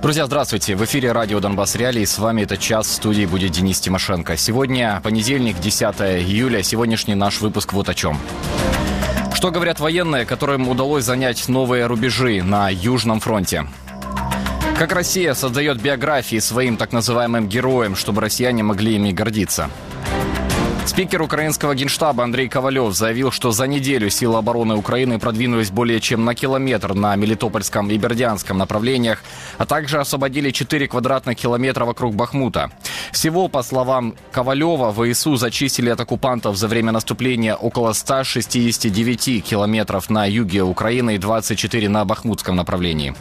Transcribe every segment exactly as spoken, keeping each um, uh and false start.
Друзья, здравствуйте. В эфире радио Донбасс Реалии. С вами это час. В студии будет Денис Тимошенко. Сегодня понедельник, десятое июля. Сегодняшний наш выпуск вот о чем. Что говорят военные, которым удалось занять новые рубежи на Южном фронте? Как Россия создает биографии своим так называемым героям, чтобы россияне могли ими гордиться? Спикер украинского генштаба Андрей Ковалёв заявил, что за неделю силы обороны Украины продвинулись более чем на километр на Мелитопольском и Бердянском направлениях, а также освободили четыре квадратных километра вокруг Бахмута. Всего, по словам Ковалёва, ВСУ зачистили от оккупантов за время наступления около ста шестидесяти девяти километров на юге Украины и двадцати четырех на Бахмутском направлении.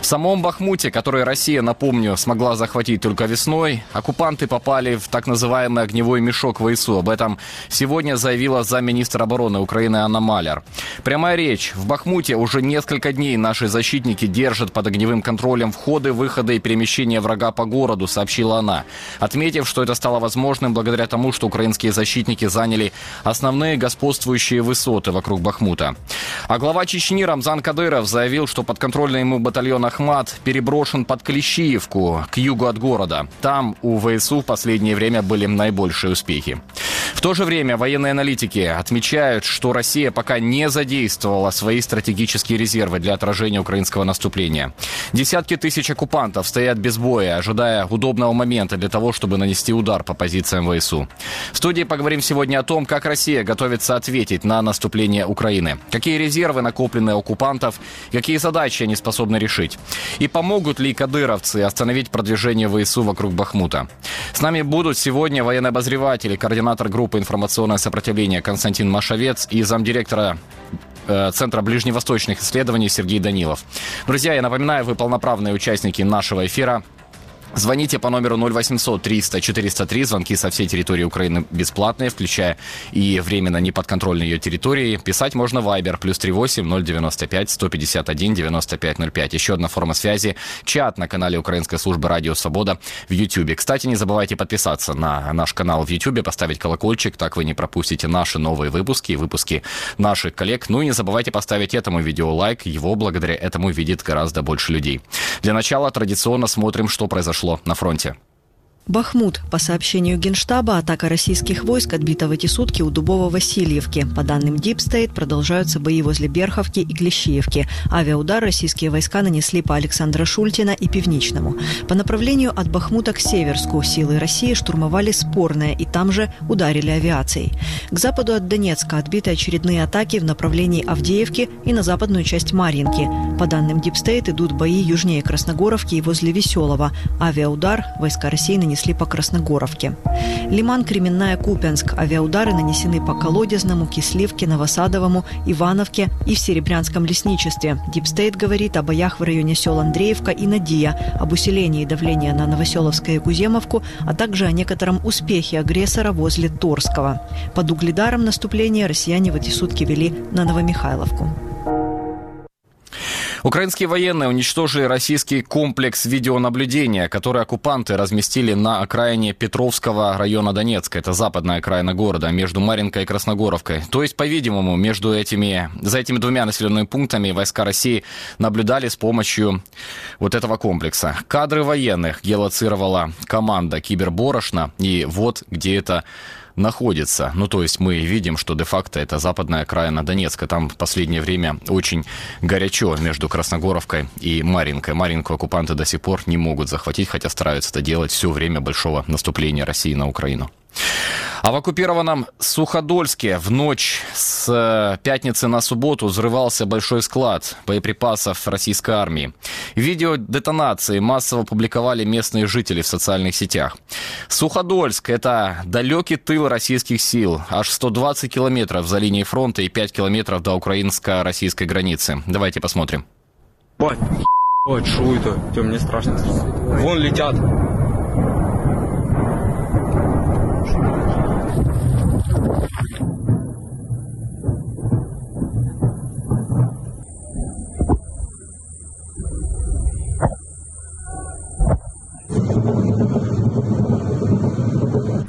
В самом Бахмуте, который Россия, напомню, смогла захватить только весной, оккупанты попали в так называемый огневой мешок ВСУ. Об этом сегодня заявила замминистра обороны Украины Анна Маляр. Прямая речь. В Бахмуте уже несколько дней наши защитники держат под огневым контролем входы, выходы и перемещение врага по городу, сообщила она, отметив, что это стало возможным благодаря тому, что украинские защитники заняли основные господствующие высоты вокруг Бахмута. А глава Чечни Рамзан Кадыров заявил, что подконтрольный ему батальон «Ахмат» переброшен под Клещиевку, к югу от города. Там у ВСУ в последнее время были наибольшие успехи. В то же время военные аналитики отмечают, что Россия пока не задействовала свои стратегические резервы для отражения украинского наступления. Десятки тысяч оккупантов стоят без боя, ожидая удобного момента для того, чтобы нанести удар по позициям ВСУ. В студии поговорим сегодня о том, как Россия готовится ответить на наступление Украины. Какие резервы накоплены у оккупантов, какие задачи они способны решить. И помогут ли кадыровцы остановить продвижение ВСУ вокруг Бахмута. С нами будут сегодня военные обозреватели, координатор группы «Информационное сопротивление» Константин Машовец и замдиректора Центра ближневосточных исследований Сергей Данилов. Друзья, я напоминаю, вы полноправные участники нашего эфира. Звоните по номеру ноль восемьсот триста четыреста три. Звонки со всей территории Украины бесплатные, включая и временно не подконтрольные ее территории. Писать можно Viber плюс тридцать восемь ноль девяносто пять сто пятьдесят один девяносто пять ноль пять. Еще одна форма связи. Чат на канале Украинской службы Радио Свобода в YouTube. Кстати, не забывайте подписаться на наш канал в YouTube, поставить колокольчик, так вы не пропустите наши новые выпуски и выпуски наших коллег. Ну и не забывайте поставить этому видео лайк. Его благодаря этому видит гораздо больше людей. Для начала традиционно смотрим, что произошло на фронте. Бахмут. По сообщению Генштаба, атака российских войск отбита в эти сутки у Дубово-Васильевки. По данным Deep State, продолжаются бои возле Берховки и Клещиевки. Авиаудар российские войска нанесли по Александра Шультина и Пивничному. По направлению от Бахмута к Северску силы России штурмовали Спорное и там же ударили авиацией. К западу от Донецка отбиты очередные атаки в направлении Авдеевки и на западную часть Марьинки. По данным Deep State, идут бои южнее Красногоровки и возле Веселого. Авиаудар войска России нанесли по Красногоровке. Лиман, Кременная, Купянск. Авиаудары нанесены по Колодезному, Кисливке, Новосадовому, Ивановке и в Серебрянском лесничестве. Дипстейт говорит о боях в районе сел Андреевка и Надия, об усилении давления на Новоселовское и Куземовку, а также о некотором успехе агрессора возле Торского. Под Угледаром наступление россияне в эти сутки вели на Новомихайловку. Украинские военные уничтожили российский комплекс видеонаблюдения, который оккупанты разместили на окраине Петровского района Донецка. Это западная окраина города, между Марьинкой и Красногоровкой. То есть, по-видимому, между этими, за этими двумя населенными пунктами войска России наблюдали с помощью вот этого комплекса. Кадры военных геолоцировала команда «Киберборошна». И вот где это находится. Ну, то есть мы видим, что де-факто это западная окраина Донецка. Там в последнее время очень горячо между Красногоровкой и Марьинкой. Марьинку оккупанты до сих пор не могут захватить, хотя стараются это делать все время большого наступления России на Украину. А в оккупированном Суходольске в ночь с пятницы на субботу взрывался большой склад боеприпасов российской армии. Видео детонации массово публиковали местные жители в социальных сетях. Суходольск – это далекий тыл российских сил. Аж сто двадцать километров за линией фронта и пять километров до украинско-российской границы. Давайте посмотрим. Бать, ебать, что это? Тем, мне страшно. Вон летят.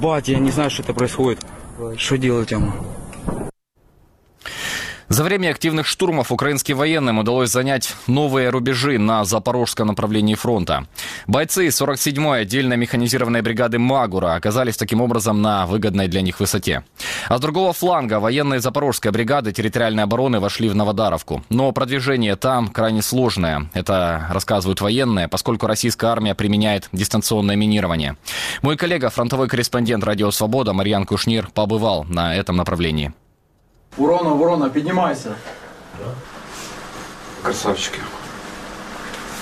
Батя, я не знаю, что это происходит. Что делать ему? За время активных штурмов украинским военным удалось занять новые рубежи на запорожском направлении фронта. Бойцы сорок седьмой отдельно механизированной бригады «Магура» оказались таким образом на выгодной для них высоте. А с другого фланга военные запорожской бригады территориальной обороны вошли в Новодаровку. Но продвижение там крайне сложное. Это рассказывают военные, поскольку российская армия применяет дистанционное минирование. Мой коллега, фронтовой корреспондент «Радио Свобода» Марьян Кушнир побывал на этом направлении. Уронов, Уронов, поднимайся. Да. Красавчики.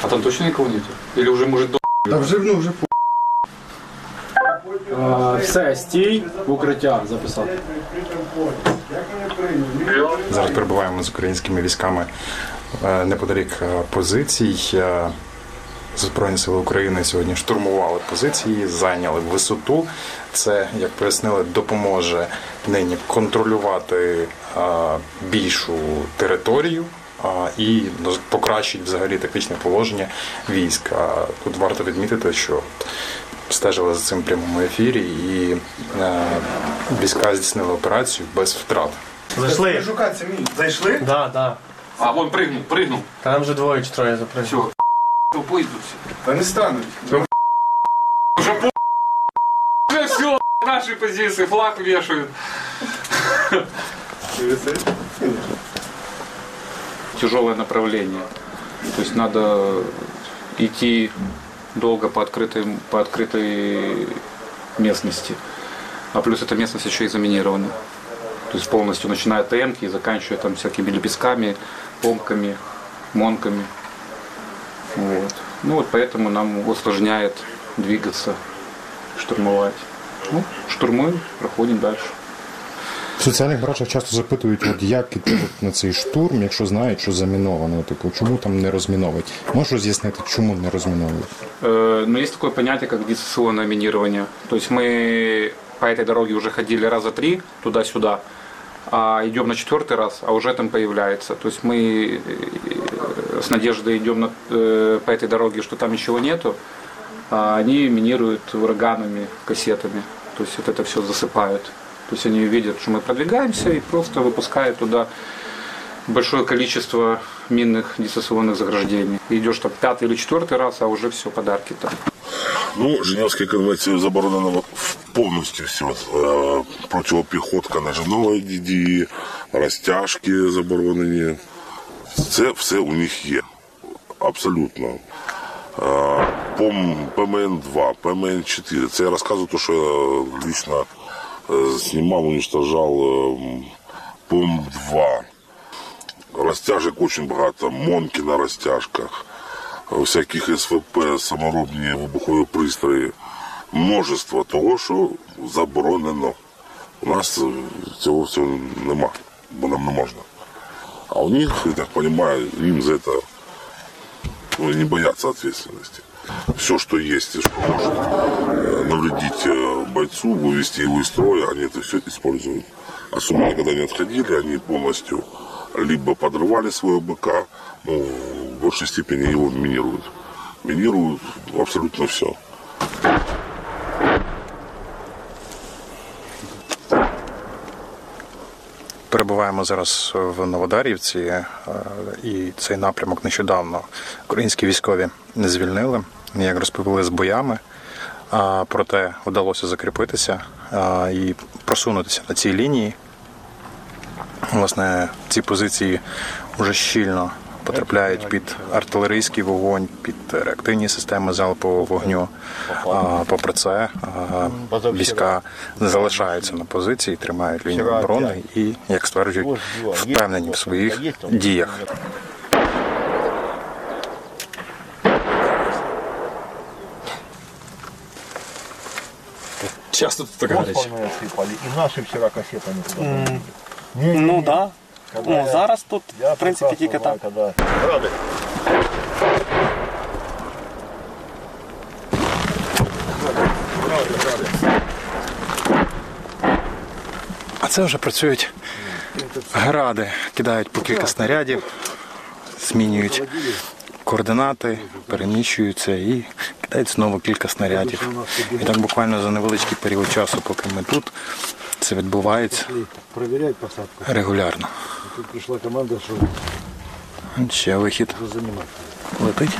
А там точно никого нет? Или уже может до... Да вже, ну, вже по... А, все, стій, в укриття записати. Зараз перебуваємо з українськими військами неподалік позицій. Збройні сили України сьогодні штурмували позиції, зайняли висоту. Це, як пояснили, допоможе нині контролювати а, більшу територію а, і покращить взагалі тактичне положення військ. А, тут варто відмітити, що стежили за цим в прямому ефірі і а, війська здійснили операцію без втрат. Зайшли. Зайшли? Да, да. А вон пригнув, пригнув. Там вже двоє чи троє запрацювали. Да не станут. Да. Уже по... Уже все, наши позиции, флаг вешают. Тяжелое направление. То есть надо идти долго по открытой, по открытой местности. А плюс эта местность еще и заминирована. То есть полностью, начиная от М-ки и заканчивая там всякими лепестками, помками, монками. Вот. Ну вот поэтому нам усложняет двигаться, штурмовать. Ну, штурмуем, проходим дальше. В соціальних мережах часто запитують, от як іти на цей штурм, якщо знають, що заміновано. Типу, чому там не розміновують? Можеш роз'яснити, чому не розміновують? Э, ну, есть такое понятие, как дистанционное минирование. То есть мы по этой дороге уже ходили раза три туда-сюда, а идем на четвертый раз, а уже там появляется. То есть мы с надеждой идем на, э, по этой дороге, что там ничего нету, а они минируют ураганами, кассетами. То есть вот это все засыпают. То есть они видят, что мы продвигаемся, и просто выпускают туда большое количество минных дистанционных заграждений. Идешь там пятый или четвертый раз, а уже все, подарки там. Ну, Женевская конвенция заборонена полностью все. Противопіхотка на Женовій діді, розтяжки заборонені. Це все у них є. Абсолютно. Пе Ем Ен два, Пе Ем Ен чотири. Це я розказую, то, що я лично знімав, уничтожав Пе Ем два. Розтяжок дуже багато. Монки на розтяжках. Всяких Ес Ве Пе, саморобні вибухові пристрої. Множество того, що заборонено. У нас цього всього нема, бо нам не можна. А у них, я так понимаю, им за это, ну, не боятся ответственности. Все, что есть и что может навредить бойцу, вывести его из строя, они это все используют. Особенно, когда они отходили, они полностью либо подрывали свой АБК, ну, в большей степени его минируют. Минируют абсолютно все. Перебуваємо зараз в Новодарівці, і цей напрямок нещодавно українські військові не звільнили, як розповіли, з боями, проте вдалося закріпитися і просунутися на цій лінії. Власне, ці позиції вже щільно потрапляють під артилерійський вогонь, під реактивні системи залпового вогню. Попри це, війська не залишаються на позиції, тримають лінію оборони і, як стверджують, впевнені в своїх діях. Часто тут така річ. І наші вчора касетами туди. Ну, так. Ну, зараз тут, в принципі, тільки так. Ради. А це вже працюють гради. Кидають по кілька снарядів, змінюють координати, переміщуються і кидають знову кілька снарядів. І так буквально за невеличкий період часу, поки ми тут, це відбувається регулярно. Тут пришла команда, что... Сейчас выход. Летить.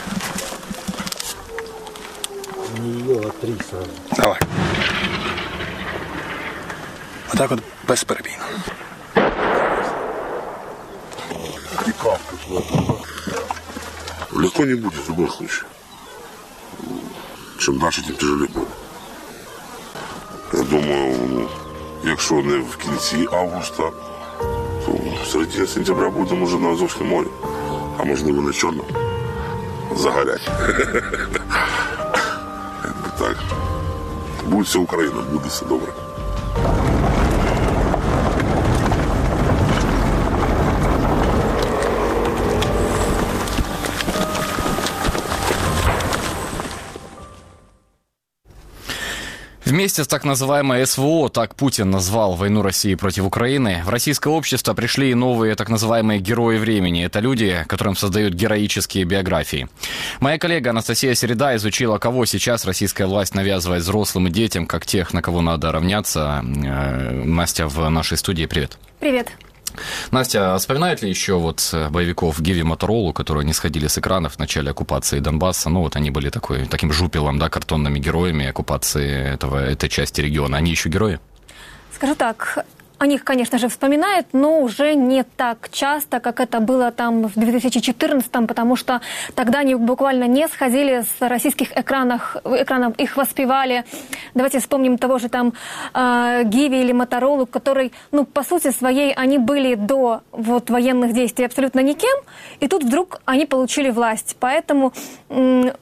Не ее, а три сразу. Давай. Вот так вот, бесперебійно. Легко не будет в любом случае. Чем дальше, тем тяжелее будет. Я думаю, ну, якщо не в кінці августа, то в середині сентября будемо вже на Азовському морі, а можливо на Чорному, загорять. Якби так. Буде все Україна, буде все добре. Вместе с так называемой СВО, так Путин назвал войну России против Украины, в российское общество пришли и новые так называемые герои времени. Это люди, которым создают героические биографии. Моя коллега Анастасия Середа изучила, кого сейчас российская власть навязывает взрослым и детям, как тех, на кого надо равняться. Настя в нашей студии. Привет. Привет. Настя, вспоминает ли еще вот боевиков Гиви, Моторолу, которые не сходили с экранов в начале оккупации Донбасса? Ну вот они были такой, таким жупелом, да, картонными героями оккупации этого, этой части региона. Они еще герои? Скажу так, о них, конечно же, вспоминают, но уже не так часто, как это было там в две тысячи четырнадцатом, потому что тогда они буквально не сходили с российских экранов, экранов их воспевали. Давайте вспомним того же там э, Гиви или Моторолу, который, ну, по сути своей, они были до вот военных действий абсолютно никем, и тут вдруг они получили власть. Поэтому... Э,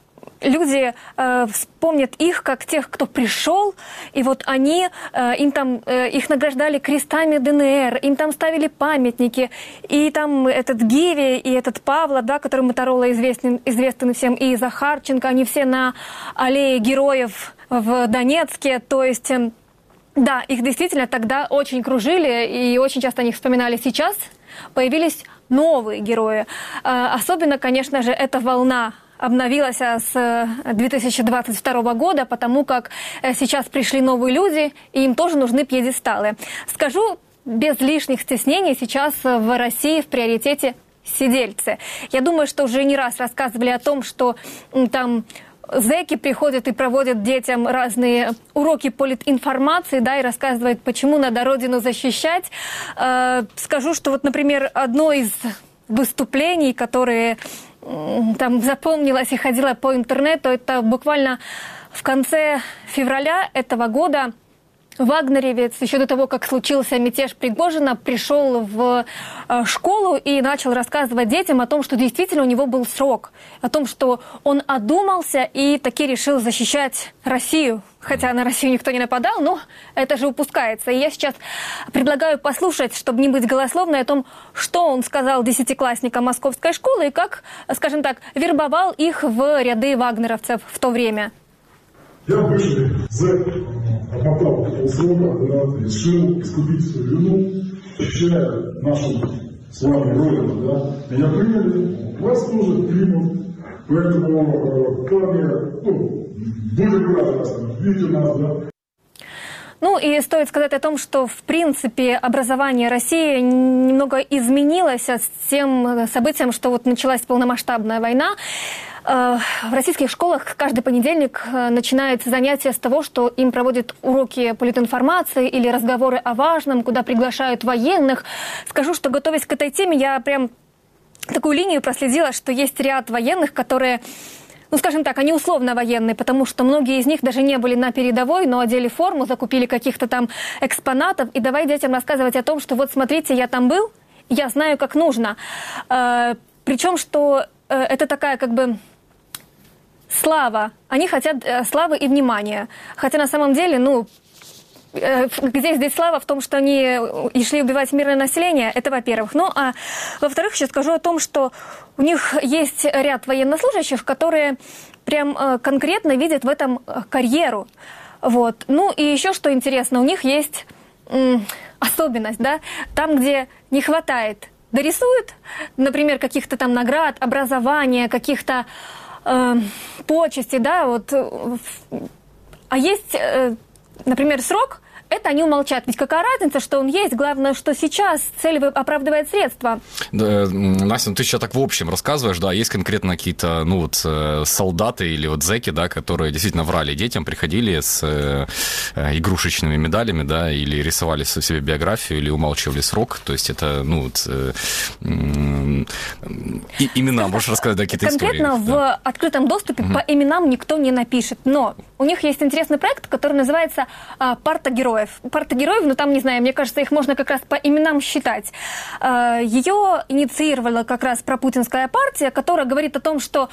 Люди э, вспомнят их как тех, кто пришел, и вот они, э, им там, э, их награждали крестами ДНР, им там ставили памятники, и там этот Гиви, и этот Павла, да, который Моторола известен, известен всем, и Захарченко, они все на аллее героев в Донецке, то есть... Э, да, их действительно тогда очень кружили, и очень часто о них вспоминали. Сейчас появились новые герои. Э, особенно, конечно же, эта волна обновилась с две тысячи двадцать второго года, потому как сейчас пришли новые люди, и им тоже нужны пьедесталы. Скажу без лишних стеснений, сейчас в России в приоритете сидельцы. Я думаю, что уже не раз рассказывали о том, что там... Зэки приходят и проводят детям разные уроки политинформации, да, и рассказывают, почему надо родину защищать. Э, скажу, что вот, например, одно из выступлений, которые э, там запомнилось и ходило по интернету, это буквально в конце февраля этого года вагнеревец, еще до того, как случился мятеж Пригожина, пришел в школу и начал рассказывать детям о том, что действительно у него был срок, о том, что он одумался и таки решил защищать Россию. Хотя на Россию никто не нападал, но это же упускается. И я сейчас предлагаю послушать, чтобы не быть голословной, о том, что он сказал десятиклассникам московской школы и как, скажем так, вербовал их в ряды вагнеровцев в то время. Я вышли зэк, отмотал полсрока, да, решил искупить свою вину, защищая нашу с вами родину, да. Меня приняли, вас тоже примут, поэтому э, парни, ну, будем рады нас, видите нас, да. Ну и стоит сказать о том, что в принципе образование России немного изменилось с тем событием, что вот началась полномасштабная война. В российских школах каждый понедельник начинается занятие с того, что им проводят уроки политинформации или разговоры о важном, куда приглашают военных. Скажу, что готовясь к этой теме, я прям такую линию проследила, что есть ряд военных, которые... Ну, скажем так, они условно военные, потому что многие из них даже не были на передовой, но одели форму, закупили каких-то там экспонатов. И давай детям рассказывать о том, что вот смотрите, я там был, я знаю, как нужно. Э, причем, что э, это такая как бы слава. Они хотят э, славы и внимания. Хотя на самом деле, ну... Где здесь слава в том, что они и шли убивать мирное население? Это во-первых. Ну, а во-вторых, еще скажу о том, что у них есть ряд военнослужащих, которые прям конкретно видят в этом карьеру. Вот. Ну, и еще что интересно, у них есть м- особенность, да, там, где не хватает, дорисуют, например, каких-то там наград, образования, каких-то э- почестей, да, вот. А есть... Э- Например, срок, это они умолчат. Ведь какая разница, что он есть, главное, что сейчас цель оправдывает средства. Да, Настя, ну ты сейчас так в общем рассказываешь, да, есть конкретно какие-то, ну вот, солдаты или вот зэки, да, которые действительно врали детям, приходили с э, игрушечными медалями, да, или рисовали себе биографию, или умалчивали срок, то есть это, ну вот, э, э, э, имена, можешь рассказать, да, какие-то истории. Конкретно в открытом доступе по именам никто не напишет, но у них есть интересный проект, который называется «Парта героев». «Парта героев», ну там, не знаю, мне кажется, их можно как раз по именам считать. Ее инициировала как раз пропутинская партия, которая говорит о том, что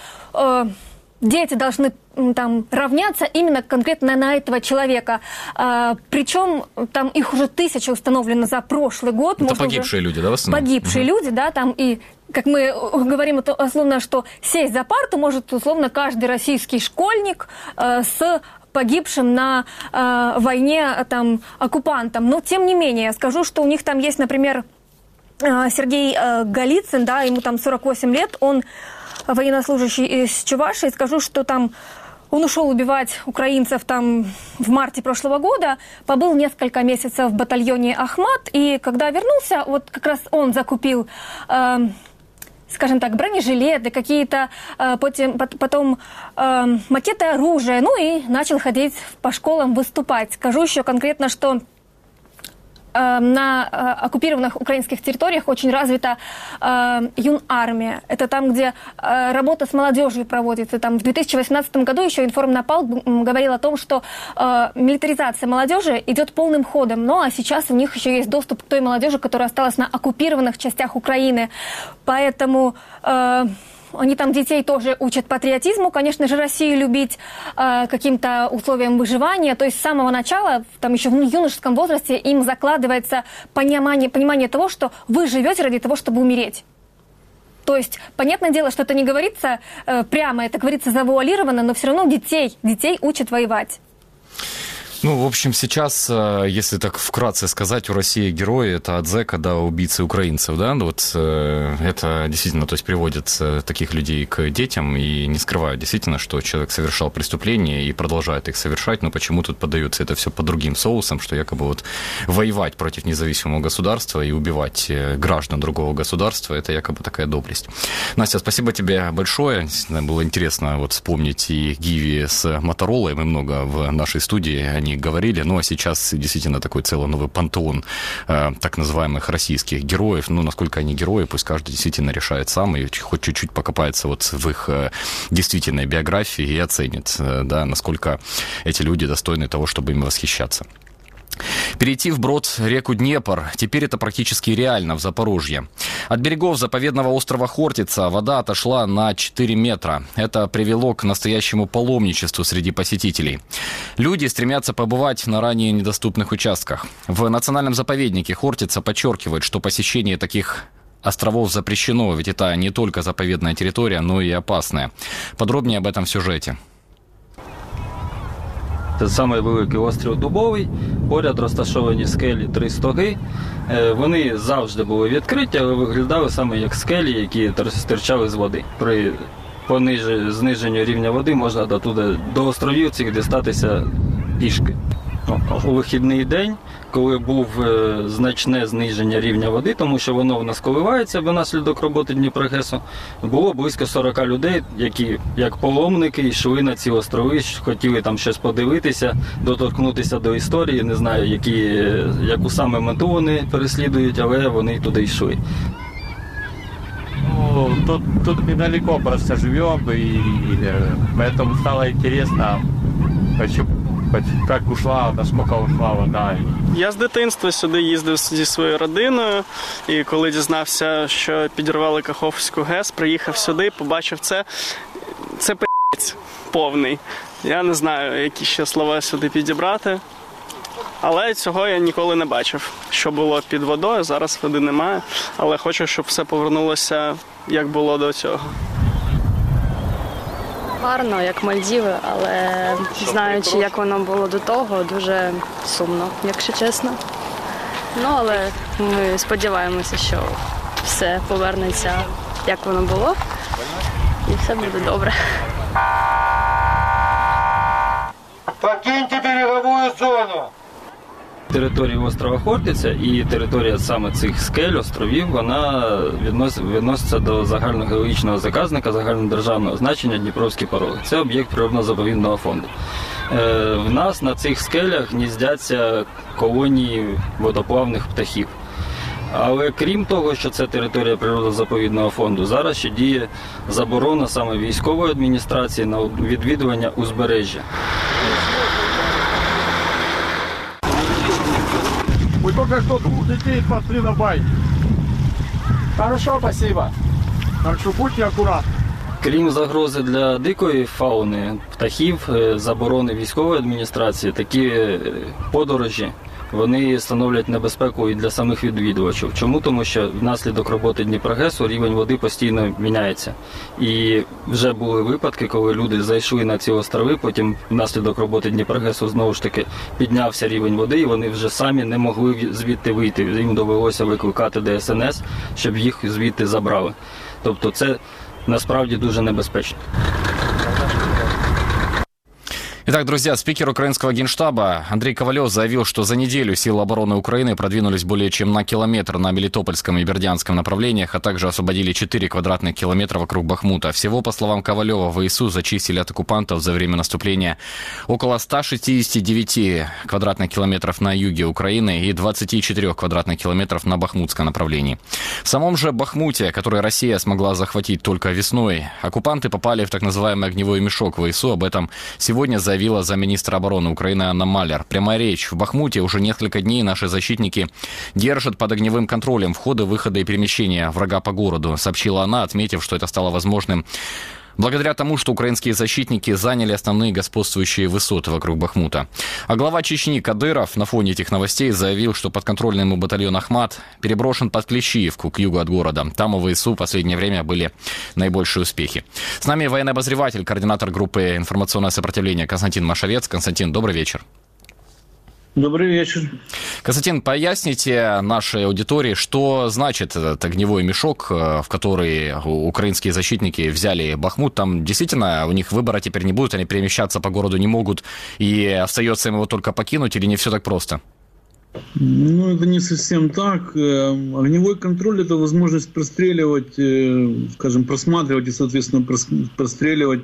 дети должны там равняться именно конкретно на этого человека. А, причем там их уже тысяча установлено за прошлый год. Это погибшие уже... люди, да, в основном? Погибшие угу. люди, да, там и, как мы говорим, это условно, что сесть за парту может, условно, каждый российский школьник э, с погибшим на э, войне там оккупантом. Но, тем не менее, я скажу, что у них там есть, например, Сергей э, Голицын, да, ему там сорок восемь лет, он военнослужащий из Чувашии, скажу, что там он ушел убивать украинцев там в марте прошлого года, побыл несколько месяцев в батальоне «Ахмат», и когда вернулся, вот как раз он закупил, э, скажем так, бронежилеты, какие-то э, потом, потом э, макеты оружия, ну и начал ходить по школам выступать. Скажу еще конкретно, что на оккупированных украинских территориях очень развита э, юнармия. Это там, где э, работа с молодежью проводится. Там в две тысячи восемнадцатом году еще Информнапал говорил о том, что э, милитаризация молодежи идет полным ходом. Ну а сейчас у них еще есть доступ к той молодежи, которая осталась на оккупированных частях Украины. Поэтому э, они там детей тоже учат патриотизму, конечно же, Россию любить, э, каким-то условиям выживания. То есть с самого начала, там еще в юношеском возрасте, им закладывается понимание, понимание того, что вы живете ради того, чтобы умереть. То есть, понятное дело, что это не говорится э, прямо, это говорится завуалированно, но все равно детей, детей учат воевать. Ну, в общем, сейчас, если так вкратце сказать, у России герои – это от зэка до убийцы украинцев, да? Вот это действительно, то есть, приводит таких людей к детям и не скрывают действительно, что человек совершал преступления и продолжает их совершать, но почему тут подается это все под другим соусом, что якобы вот воевать против независимого государства и убивать граждан другого государства – это якобы такая доблесть. Настя, спасибо тебе большое. Действительно, было интересно вот вспомнить и Гиви с Моторолой, мы много в нашей студии о говорили, ну а сейчас действительно такой целый новый пантеон э, так называемых российских героев, ну насколько они герои, пусть каждый действительно решает сам и хоть чуть-чуть покопается вот в их э, действительной биографии и оценит, э, да, насколько эти люди достойны того, чтобы им восхищаться. Перейти вброд реку Днепр. Теперь это практически реально в Запорожье. От берегов заповедного острова Хортица вода отошла на четыре метра. Это привело к настоящему паломничеству среди посетителей. Люди стремятся побывать на ранее недоступных участках. В национальном заповеднике Хортица подчеркивают, что посещение таких островов запрещено, ведь это не только заповедная территория, но и опасная. Подробнее об этом в сюжете. Це самий великий острів Дубовий, поряд розташовані скелі три стоги. Вони завжди були відкриті, але виглядали саме як скелі, які стирчали з води. При зниженню рівня води можна до, туди, до островів цих дістатися пішки. У вихідний день, коли був значне зниження рівня води, тому що воно в нас коливається внаслідок роботи Дніпрогесу, було близько сорок людей, які як паломники йшли на ці острови, хотіли там щось подивитися, доторкнутися до історії, не знаю, які, яку саме мету вони переслідують, але вони туди йшли. Ну, тут, тут недалеко просто живем, і, і, поэтому стало цікаво, чому. Так ушла, наскільки ушла вода. Я з дитинства сюди їздив зі своєю родиною, і коли дізнався, що підірвали Каховську ГЕС, приїхав сюди, побачив це. Це п***ць повний. Я не знаю, які ще слова сюди підібрати, але цього я ніколи не бачив. Що було під водою, зараз води немає, але хочу, щоб все повернулося, як було до цього. Гарно, як Мальдіви, але знаючи, як воно було до того, дуже сумно, якщо чесно. Ну, але ми сподіваємося, що все повернеться, як воно було, і все буде добре. Покиньте берегову зону! Територія острова Хортиця і територія саме цих скель, островів, вона відноситься до загальногеологічного заказника загальнодержавного значення Дніпровські пороги. Це об'єкт природно-заповідного фонду. В нас на цих скелях гніздяться колонії водоплавних птахів. Але крім того, що це територія природно-заповідного фонду, зараз ще діє заборона саме військової адміністрації на відвідування узбережжя. Вы только кто-то у детей пошли на байк. Хорошо, спасибо. Так что будьте аккуратны. Крім загрози для дикої фауни, птахів, заборони військової адміністрації, такі подорожі, вони становлять небезпеку і для самих відвідувачів. Чому? Тому що внаслідок роботи Дніпрогесу рівень води постійно міняється. І вже були випадки, коли люди зайшли на ці острови, потім внаслідок роботи Дніпрогесу знову ж таки піднявся рівень води, і вони вже самі не могли звідти вийти. Їм довелося викликати Де Ес Ен Ес, щоб їх звідти забрали. Тобто це насправді дуже небезпечно. Итак, друзья, спикер украинского генштаба Андрей Ковалёв заявил, что за неделю силы обороны Украины продвинулись более чем на километр на Мелитопольском и Бердянском направлениях, а также освободили четыре квадратных километра вокруг Бахмута. Всего, по словам Ковалёва, ВСУ зачистили от оккупантов за время наступления около ста шестидесяти девяти квадратных километров на юге Украины и двадцати четырёх квадратных километров на Бахмутском направлении. В самом же Бахмуте, который Россия смогла захватить только весной, оккупанты попали в так называемый огневой мешок ВСУ. Об этом сегодня заявили заявила замминистра обороны Украины Анна Маляр. Прямая речь. В Бахмуте уже несколько дней наши защитники держат под огневым контролем входы, выходы и перемещения врага по городу, сообщила она, отметив, что это стало возможным благодаря тому, что украинские защитники заняли основные господствующие высоты вокруг Бахмута. А глава Чечни Кадыров на фоне этих новостей заявил, что подконтрольный ему батальон «Ахмат» переброшен под Клещиевку к югу от города. Там у ВСУ в последнее время были наибольшие успехи. С нами военный обозреватель, координатор группы «Информационное сопротивление» Константин Машовец. Константин, добрый вечер. Добрый вечер. Константин, поясните нашей аудитории, что значит этот огневой мешок, в который украинские защитники взяли Бахмут. Там действительно у них выбора теперь не будет, они перемещаться по городу не могут, и остается им его только покинуть, или не все так просто? Ну, это не совсем так. Огневой контроль – это возможность простреливать, скажем, просматривать и, соответственно, простреливать,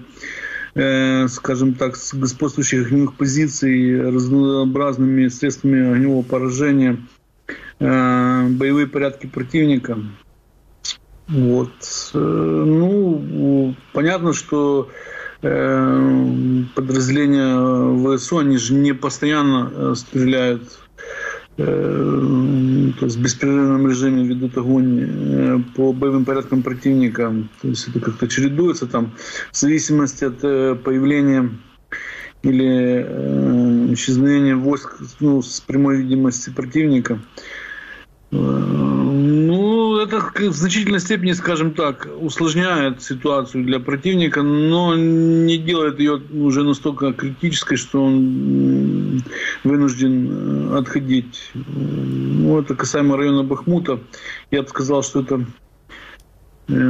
скажем так, с господствующих огневых позиций разнообразными средствами огневого поражения боевые порядки противника. Вот. Ну, понятно, что подразделения ВСУ, они же не постоянно стреляют, то есть в беспрерывном режиме ведут огонь по боевым порядкам противника. То есть это как-то чередуется там, в зависимости от появления или исчезновения войск, ну, с прямой видимости противника. Ну, это в значительной степени, скажем так, усложняет ситуацию для противника, но не делает ее уже настолько критической, что он вынужден отходить. Ну, это касаемо района Бахмута. Я бы сказал, что это,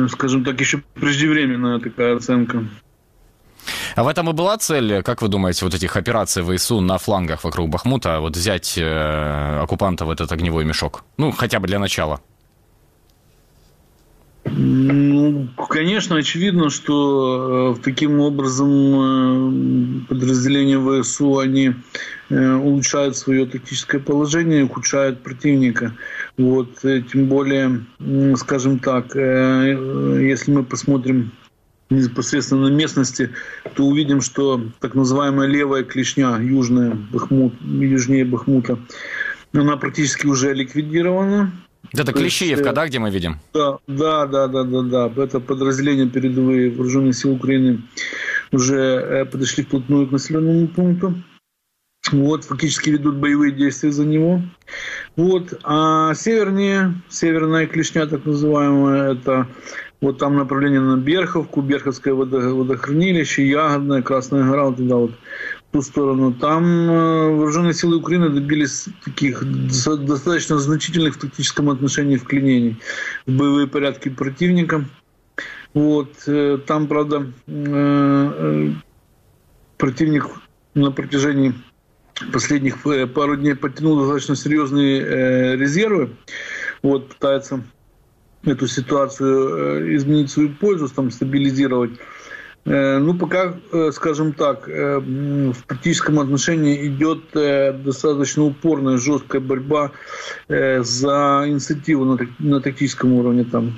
скажем так, еще преждевременная такая оценка. А в этом и была цель, как вы думаете, вот этих операций ВСУ на флангах вокруг Бахмута, вот взять э, оккупанта в этот огневой мешок? Ну, хотя бы для начала. Ну, конечно, очевидно, что э, таким образом э, подразделения ВСУ, они э, улучшают свое тактическое положение, ухудшают противника. Вот, э, тем более, э, скажем так, э, э, если мы посмотрим непосредственно на местности, то увидим, что так называемая левая клешня, южная Бахмут, южнее Бахмута, она практически уже ликвидирована. Это то Клещиевка, есть, да, где мы видим? Да, да, да, да, да, да. Это подразделения передовые вооруженных сил Украины уже подошли вплотную к населенному пункту. Вот, фактически ведут боевые действия за него. Вот, а севернее, северная клешня, так называемая, это вот там направление на Берховку, Берховское водохранилище, Ягодная, Красная гора, вот туда вот, в ту сторону. Там э, вооруженные силы Украины добились таких достаточно значительных в тактическом отношении вклинений в боевые порядки противника. Вот, э, там, правда, э, э, противник на протяжении последних пару дней подтянул достаточно серьезные резервы. Вот, пытается эту ситуацию изменить в свою пользу, там, стабилизировать. Ну, пока, скажем так, в политическом отношении идет достаточно упорная, жесткая борьба за инициативу на тактическом уровне там.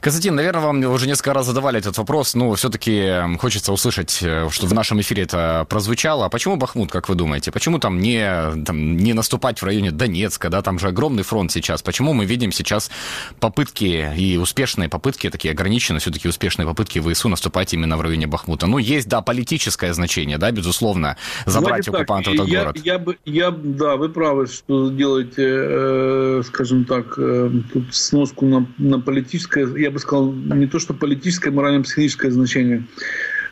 Константин, наверное, вам уже несколько раз задавали этот вопрос, но все-таки хочется услышать, что в нашем эфире это прозвучало. А почему Бахмут, как вы думаете? Почему там не, там, не наступать в районе Донецка, да? Там же огромный фронт сейчас. Почему мы видим сейчас попытки и успешные попытки, такие ограниченные, все-таки успешные попытки ВСУ наступать именно в районе Бахмута? Ну, есть, да, политическое значение, да, безусловно, забрать Знаете, оккупантов так, этот я, город. Я бы, я, да, вы правы, что делаете, скажем так, тут сноску на, на политическое. Я бы сказал, не то что политическое, морально-психологическое значение.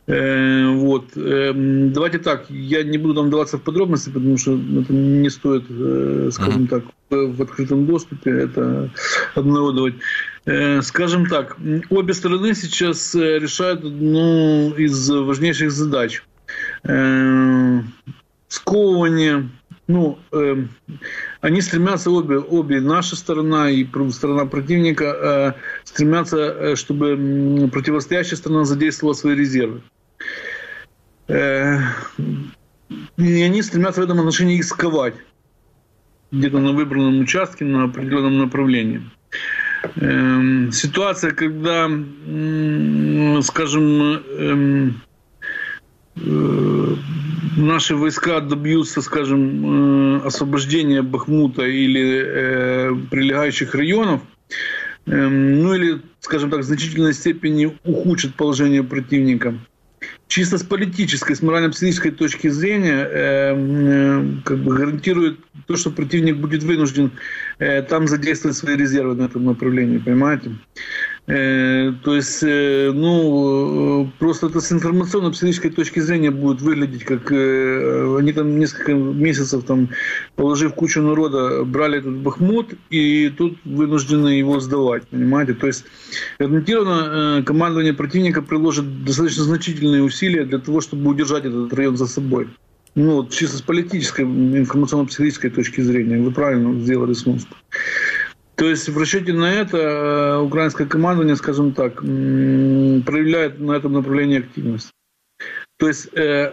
Э, вот. Э, давайте так, я не буду там вдаваться в подробности, потому что это не стоит, э, скажем mm-hmm. так, в, в открытом доступе это обнародовать. Э, скажем так, обе стороны сейчас решают одну из важнейших задач. Э, сковывание... Ну, э, они стремятся, обе, обе наша сторона и сторона противника, э, стремятся, чтобы противостоящая сторона задействовала свои резервы. Э, и они стремятся в этом отношении их сковать где-то на выбранном участке, на определенном направлении. Э, ситуация, когда, э, скажем... Э, наши войска добьются, скажем, освобождения Бахмута или прилегающих районов, ну или, скажем так, в значительной степени ухудшит положение противника. Чисто с политической, с морально-психологической точки зрения, как бы гарантирует то, что противник будет вынужден там задействовать свои резервы на этом направлении, понимаете? То есть, ну, просто это с информационно-психологической точки зрения будет выглядеть, как они там несколько месяцев, там, положив кучу народа, брали этот Бахмут, и тут вынуждены его сдавать, понимаете? То есть, гарантированно командование противника приложит достаточно значительные усилия для того, чтобы удержать этот район за собой. Ну, вот, чисто с политической, информационно-психологической точки зрения. Вы правильно сделали сноску. То есть в расчете на это украинское командование, скажем так, проявляет на этом направлении активность. То есть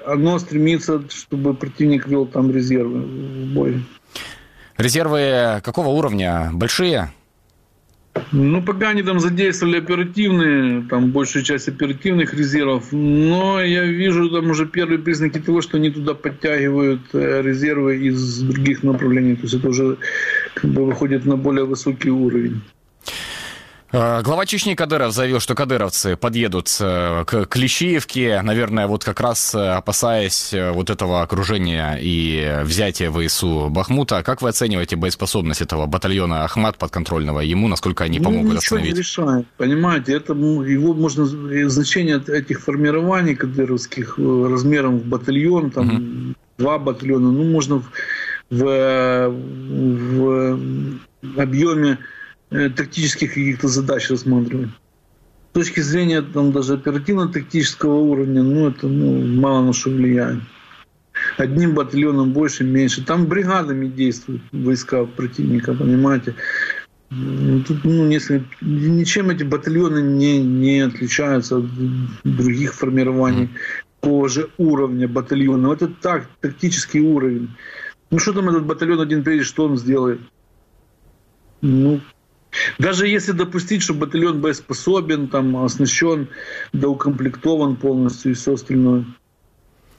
оно стремится, чтобы противник вел там резервы в бой. Резервы какого уровня? Большие? Ну, пока они там задействовали оперативные, там большую часть оперативных резервов, но я вижу там уже первые признаки того, что они туда подтягивают резервы из других направлений. То есть это уже как бы выходит на более высокий уровень. Глава Чечни Кадыров заявил, что кадыровцы подъедут к Клещиевке, наверное, вот как раз опасаясь вот этого окружения и взятия ВСУ Бахмута. Как вы оцениваете боеспособность этого батальона «Ахмат» подконтрольного ему? Насколько они помогут ну, остановить? Ничего не решает, понимаете. Это, его можно, значение этих формирований кадыровских размером в батальон, там, угу. два батальона, ну, можно в, в, в объеме тактических каких-то задач рассматривать. С точки зрения там, даже оперативно-тактического уровня, ну, это ну, мало на что влияет. Одним батальоном больше, меньше. Там бригадами действуют войска противника, понимаете. Тут, ну, если, ничем эти батальоны не, не отличаются от других формирований такого же уровня батальона. Вот это так, тактический уровень. Ну, что там этот батальон один приедет, что он сделает? Ну, даже если допустить, что батальон боеспособен, там, оснащен, доукомплектован полностью и все остальное.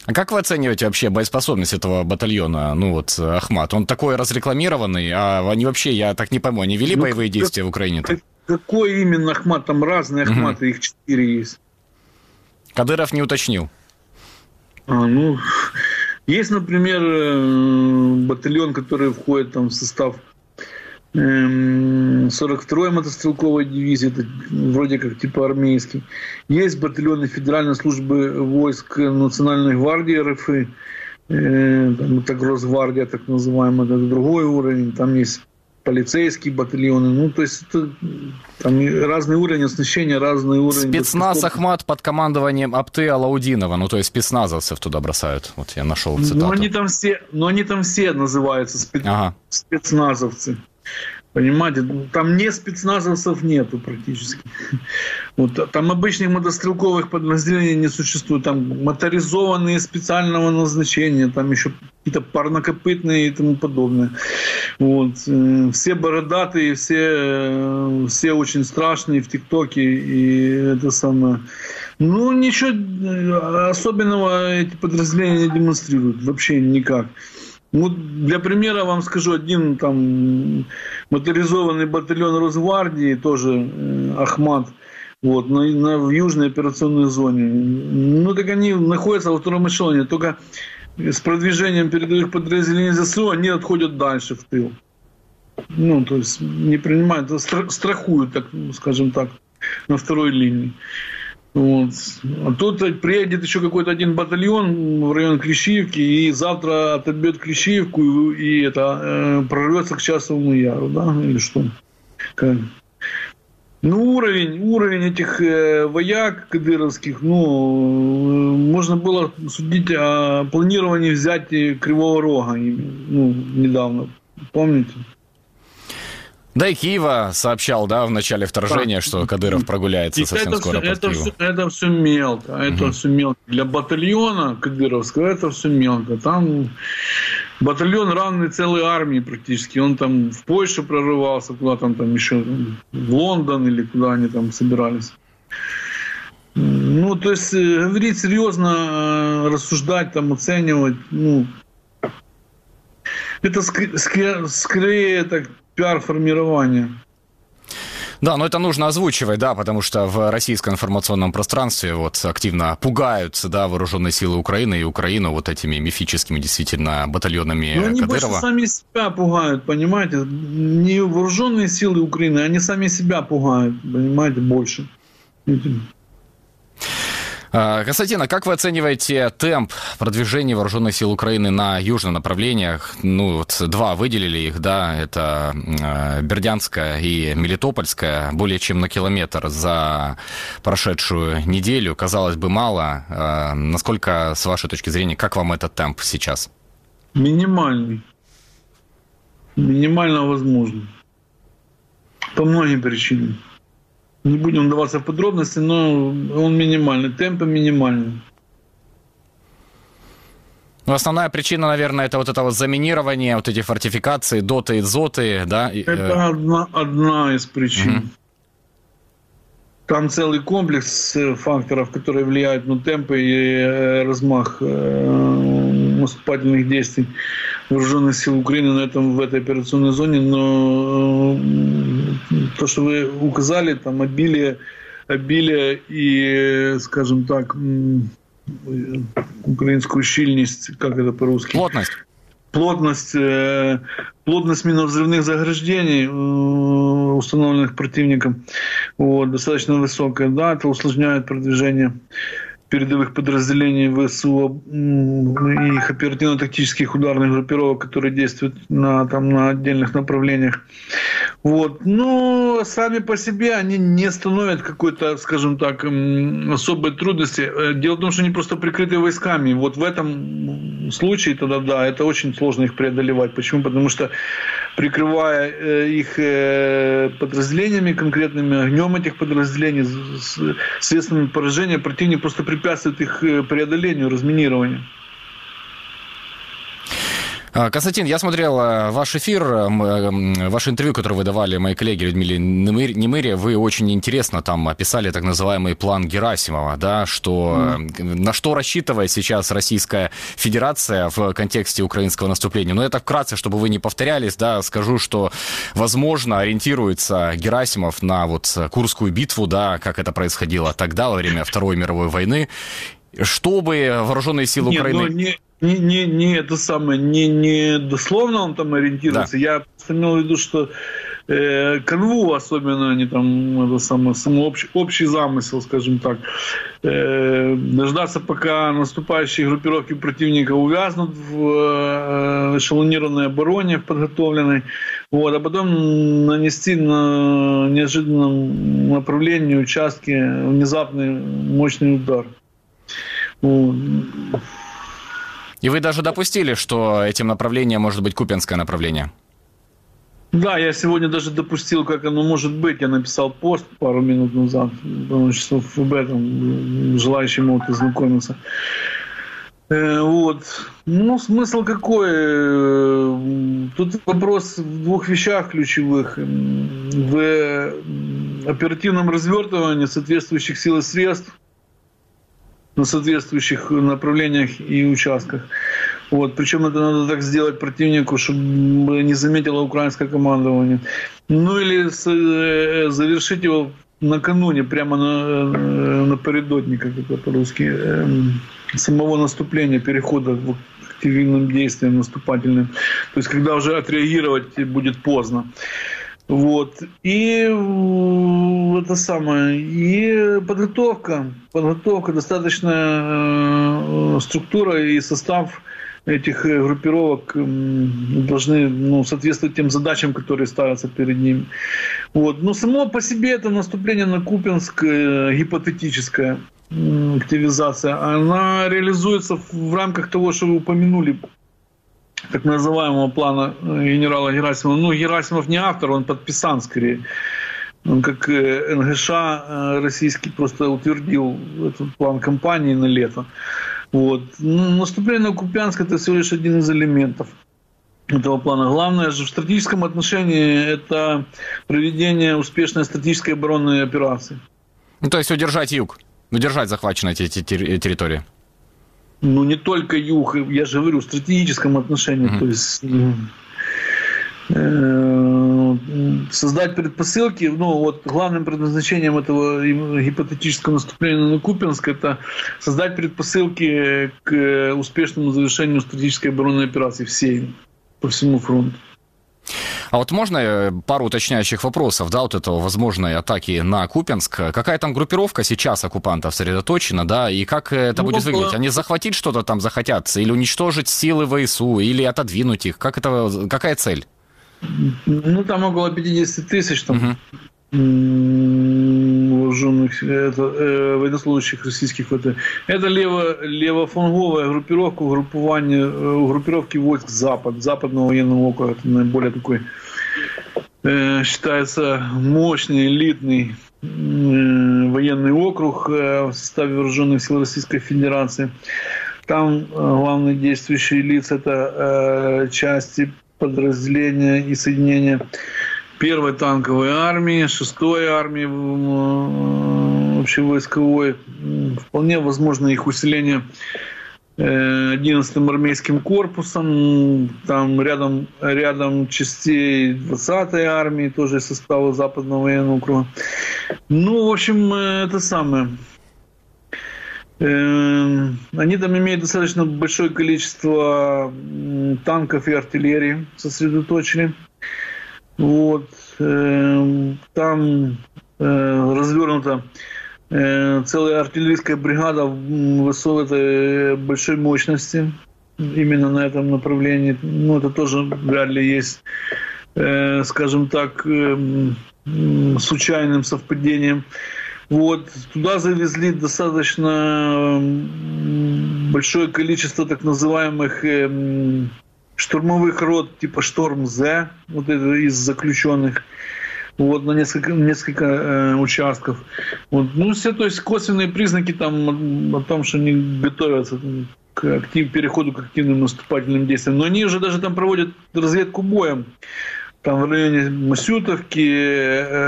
А как вы оцениваете вообще боеспособность этого батальона, ну вот, «Ахмат»? Он такой разрекламированный, а они вообще, я так не пойму, они вели ну, боевые как, действия в Украине-то? Какой именно «Ахмат»? Там разные «Ахматы», их четыре есть. Кадыров не уточнил. А, ну, есть, например, батальон, который входит там, в состав... сорок второй мотострелковой дивизии, это вроде как типа армейский. Есть батальоны Федеральной службы войск Национальной гвардии РФИ, это Гросгвардия так называемая, это другой уровень. Там есть полицейские батальоны. Ну, то есть это, там разный уровень оснащения, разный уровень... Спецназ бесков... Ахмат под командованием Апты Алаудинова. Ну, то есть спецназовцев туда бросают. Вот я нашел цитату. Но они там все, но они там все называются спец... ага. спецназовцы. Понимаете? Там не спецназовцев нету практически. Вот, там обычных мотострелковых подразделений не существует. Там моторизованные специального назначения, там еще какие-то парнокопытные и тому подобное. Вот. Все бородатые, все, все очень страшные в ТикТоке. И это самое. Ну, ничего особенного эти подразделения не демонстрируют. Вообще никак. Вот для примера вам скажу, один там моторизованный батальон Росгвардии, тоже э, Ахмат, вот, на, на, в южной операционной зоне. Ну, так они находятся во втором эшелоне, только с продвижением передовых подразделений ЗСУ они отходят дальше в тыл. Ну, то есть не принимают, а стра- страхуют, так, скажем так, на второй линии. Вот. А тут приедет еще какой-то один батальон в район Клещиевки, и завтра отобьет Клещиевку, и это э, прорвется к Часовому Яру, да, или что? Как? Ну, уровень, уровень этих э, вояк кадыровских, ну, э, можно было судить о планировании взятия Кривого Рога, ну, недавно, помните? Да и Киева сообщал, да, в начале вторжения, что Кадыров прогуляется и совсем это скоро все, под это Киевом. Все, это все мелко, угу. это все мелко. Для батальона кадыровского это все мелко. Там батальон равный целой армии практически. Он там в Польшу прорывался, куда там, там еще там, в Лондон или куда они там собирались. Ну, то есть говорить серьезно, рассуждать, там оценивать, ну, это ск- ск- скорее так... пиар-формирование. Да, но это нужно озвучивать, да, потому что в российском информационном пространстве вот активно пугаются, да, вооруженные силы Украины и Украину вот этими мифическими действительно батальонами Кадырова. Но они больше сами себя пугают, понимаете? Не вооруженные силы Украины, они сами себя пугают, понимаете, больше. Константин, а как вы оцениваете темп продвижения вооруженных сил Украины на южных направлениях? Ну, вот два выделили их, да, это Бердянская и Мелитопольская, более чем на километр за прошедшую неделю. Казалось бы, мало. Насколько, с вашей точки зрения, как вам этот темп сейчас? Минимальный. Минимально возможный. По многим причинам. Не будем вдаваться в подробности, но он минимальный, темпы минимальные. Ну, основная причина, наверное, это вот это вот заминирование, вот эти фортификации, доты и дзоты, да? Это одна, одна из причин. Mm-hmm. Там целый комплекс факторов, которые влияют на темпы и размах наступательных действий вооруженных сил Украины на этом, в этой операционной зоне, но то, что вы указали, там обилие, обилие и, скажем так, украинскую щільність, как это по-русски? Плотность. Плотность, плотность минно-взрывных заграждений, установленных противником, вот, достаточно высокая, да, это усложняет продвижение передовых подразделений ВСУ и их оперативно-тактических ударных группировок, которые действуют на, там, на отдельных направлениях. Вот. Но сами по себе они не становят какой-то, скажем так, особой трудности. Дело в том, что они просто прикрыты войсками. Вот в этом случае тогда, да, это очень сложно их преодолевать. Почему? Потому что прикрывая их подразделениями, конкретными огнем этих подразделений, средствами поражения, противник просто препятствует их преодолению, разминированию. Константин, я смотрел ваш эфир, ваше интервью, которое вы давали моей коллеге Людмиле Немыре. Вы очень интересно там описали так называемый план Герасимова, да, что, mm. на что рассчитывает сейчас Российская Федерация в контексте украинского наступления. Но это вкратце, чтобы вы не повторялись, да, скажу, что, возможно, ориентируется Герасимов на вот Курскую битву, да, как это происходило тогда, во время Второй мировой войны, чтобы вооруженные силы Нет, Украины... Не... Не, не, не это самое, не, не дословно он там ориентируется. Да. Я имел в виду, что э, канву особенно они там это самое, само общ, общий замысел, скажем так, э, дождаться, пока наступающие группировки противника увязнут в э, эшелонированной обороне, в подготовленной. Вот, а потом нанести на неожиданном направлении участки внезапный мощный удар. Вот. И вы даже допустили, что этим направлением может быть Купянское направление? Да, я сегодня даже допустил, как оно может быть. Я написал пост пару минут назад, потому что об этом желающие могут ознакомиться. Вот. Ну, смысл какой? Тут вопрос в двух вещах ключевых. В оперативном развертывании соответствующих сил и средств на соответствующих направлениях и участках. Вот. Причем это надо так сделать противнику, чтобы не заметило украинское командование. Ну или завершить его накануне, прямо на, напередодні, как это по-русски, самого наступления, перехода в активным действием наступательным. То есть когда уже отреагировать будет поздно. Вот. И это самое. И подготовка. Подготовка, достаточная структура и состав этих группировок должны, ну, соответствовать тем задачам, которые ставятся перед ними. Вот. Но само по себе это наступление на Купянск, гипотетическая активизация, она реализуется в рамках того, что вы упомянули, так называемого плана генерала Герасимова. Ну, Герасимов не автор, он подписан скорее. Он как эн гэ ша российский просто утвердил этот план кампании на лето. Вот. Ну, наступление на Купянск – это всего лишь один из элементов этого плана. Главное же в стратегическом отношении – это проведение успешной стратегической оборонной операции. Ну, то есть удержать юг, удержать захваченные эти территории. Ну, не только юг, я же говорю, в стратегическом отношении. Mm-hmm. То есть э, создать предпосылки. Ну, вот главным предназначением этого гипотетического наступления на Купянск это создать предпосылки к успешному завершению стратегической оборонной операции всей, по всему фронту. А вот можно пару уточняющих вопросов, да, вот этого возможной атаки на Купянск? Какая там группировка сейчас оккупантов сосредоточена, да, и как это ну, будет выглядеть? Они захватить что-то там захотят, или уничтожить силы вэ эс у, или отодвинуть их? Как это, какая цель? Ну, там около пятьдесят тысяч там, угу. вооруженных это, э, военнослужащих российских ВТ. Это лево, левофланговая группировка, угрупование, группировки войск Запад, Западного военного округа, это наиболее такой э, считается мощный, элитный э, военный округ э, в составе вооруженных сил Российской Федерации. Там э, главные действующие лица это э, части, подразделения и соединения первой танковой армии, шестой армии общевойсковой. Вполне возможно их усиление одиннадцатым армейским корпусом. Там рядом, рядом частей двадцатой армии, тоже из состава Западного военного округа. Ну, в общем, это самое. Они там имеют достаточно большое количество танков и артиллерии, сосредоточили. Вот. Там развернута целая артиллерийская бригада высокой большой мощности именно на этом направлении. Ну, это тоже вряд ли есть, скажем так, случайным совпадением. Вот. Туда завезли достаточно большое количество так называемых штурмовых рот типа «Шторм-З», вот это из заключенных, вот, на несколько, несколько э, участков. Вот. Ну, все, то есть, косвенные признаки там о том, что они готовятся там, к актив, переходу к активным наступательным действиям. Но они уже даже там проводят разведку боем. Там в районе Масютовки, э,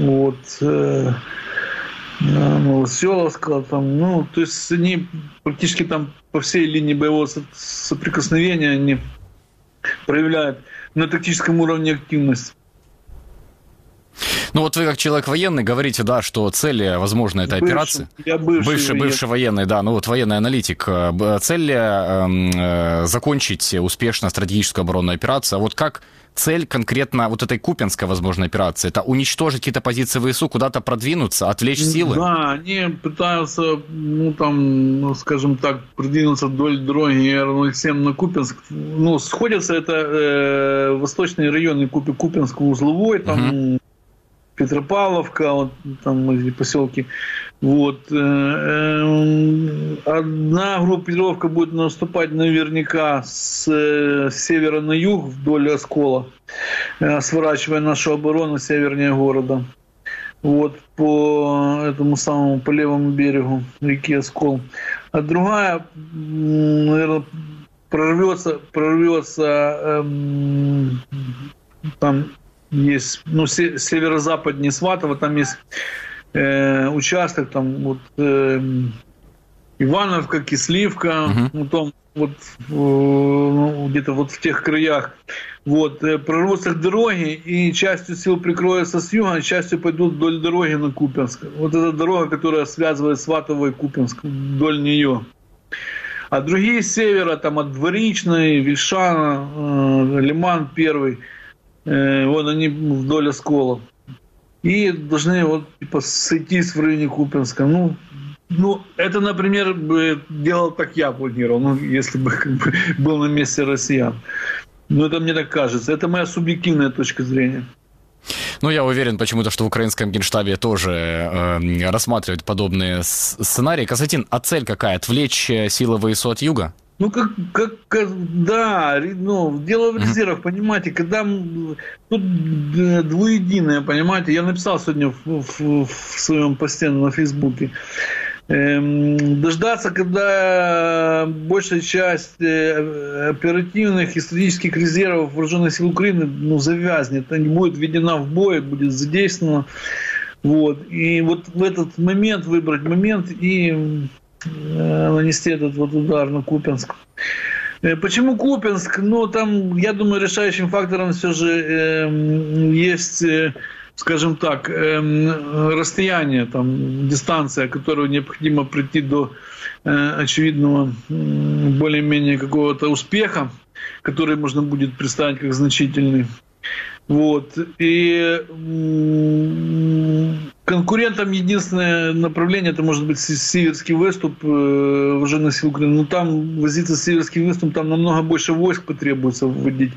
вот, э, Новоселовского, там, ну, то есть они практически там по всей линии боевого соприкосновения они проявляют на тактическом уровне активность. Ну вот вы, как человек военный, говорите, да, что цели, возможно, это операция. Я бывший, бывший, бывший военный, да, ну вот военный аналитик. Цель э, закончить успешно стратегическую оборонную операцию. А вот как цель конкретно вот этой Купинской, возможной операции? Это уничтожить какие-то позиции ВСУ, куда-то продвинуться, отвлечь силы? Да, они пытаются, ну там, ну, скажем так, продвинуться вдоль дороги Р ноль семь на Купинск. Ну, сходятся это э, восточные районы Купинско-Узловой, там... Угу. Петропавловка, вот, там эти поселки. Вот. Одна группировка будет наступать наверняка с севера на юг вдоль Оскола, сворачивая нашу оборону севернее города. Вот, по этому самому, по левому берегу реки Оскол. А другая, наверное, прорвется, прорвется эм, там есть, ну, северо-западнее Сватово, там есть э, участок, там вот э, Ивановка, Кисливка, угу. ну, там, вот, э, ну, где-то вот в тех краях. Вот, э, прорвутся к дороге, и частью сил прикроются с юга, а частью пойдут вдоль дороги на Купинск. Вот эта дорога, которая связывает Сватово и Купинск, вдоль нее. А другие с севера, там от Дворичной, Вельшана, э, Лиман первый. Вот они вдоль Оскола. И должны вот типа сойтись в районе Купинска. Ну, ну, это, например, делал так я планировал, ну, если бы, как бы был на месте россиян. Но это мне так кажется. Это моя субъективная точка зрения. Ну, я уверен почему-то, что в украинском генштабе тоже э, рассматривают подобные сценарии. Константин, а цель какая? Отвлечь силы ВСУ от юга? Ну, как, как, да, ну, дело в резервах, понимаете, когда тут двуединое, понимаете, я написал сегодня в, в, в своем посте на Фейсбуке, эм, дождаться, когда большая часть оперативных и стратегических резервов вооруженных сил Украины, ну, завязнет, она будет введена в бой, будет задействована, вот, и вот в этот момент, выбрать момент и... нанести этот вот удар на Купинск. Почему Купинск? Ну, там, я думаю, решающим фактором все же э, есть, э, скажем так, э, расстояние, там, дистанция, которую необходимо прийти до э, очевидного, э, более-менее какого-то успеха, который можно будет представить как значительный. Вот. И конкурентом единственное направление, это может быть северский выступ вооруженных сил Украины. Но там возиться с северским выступом, там намного больше войск потребуется вводить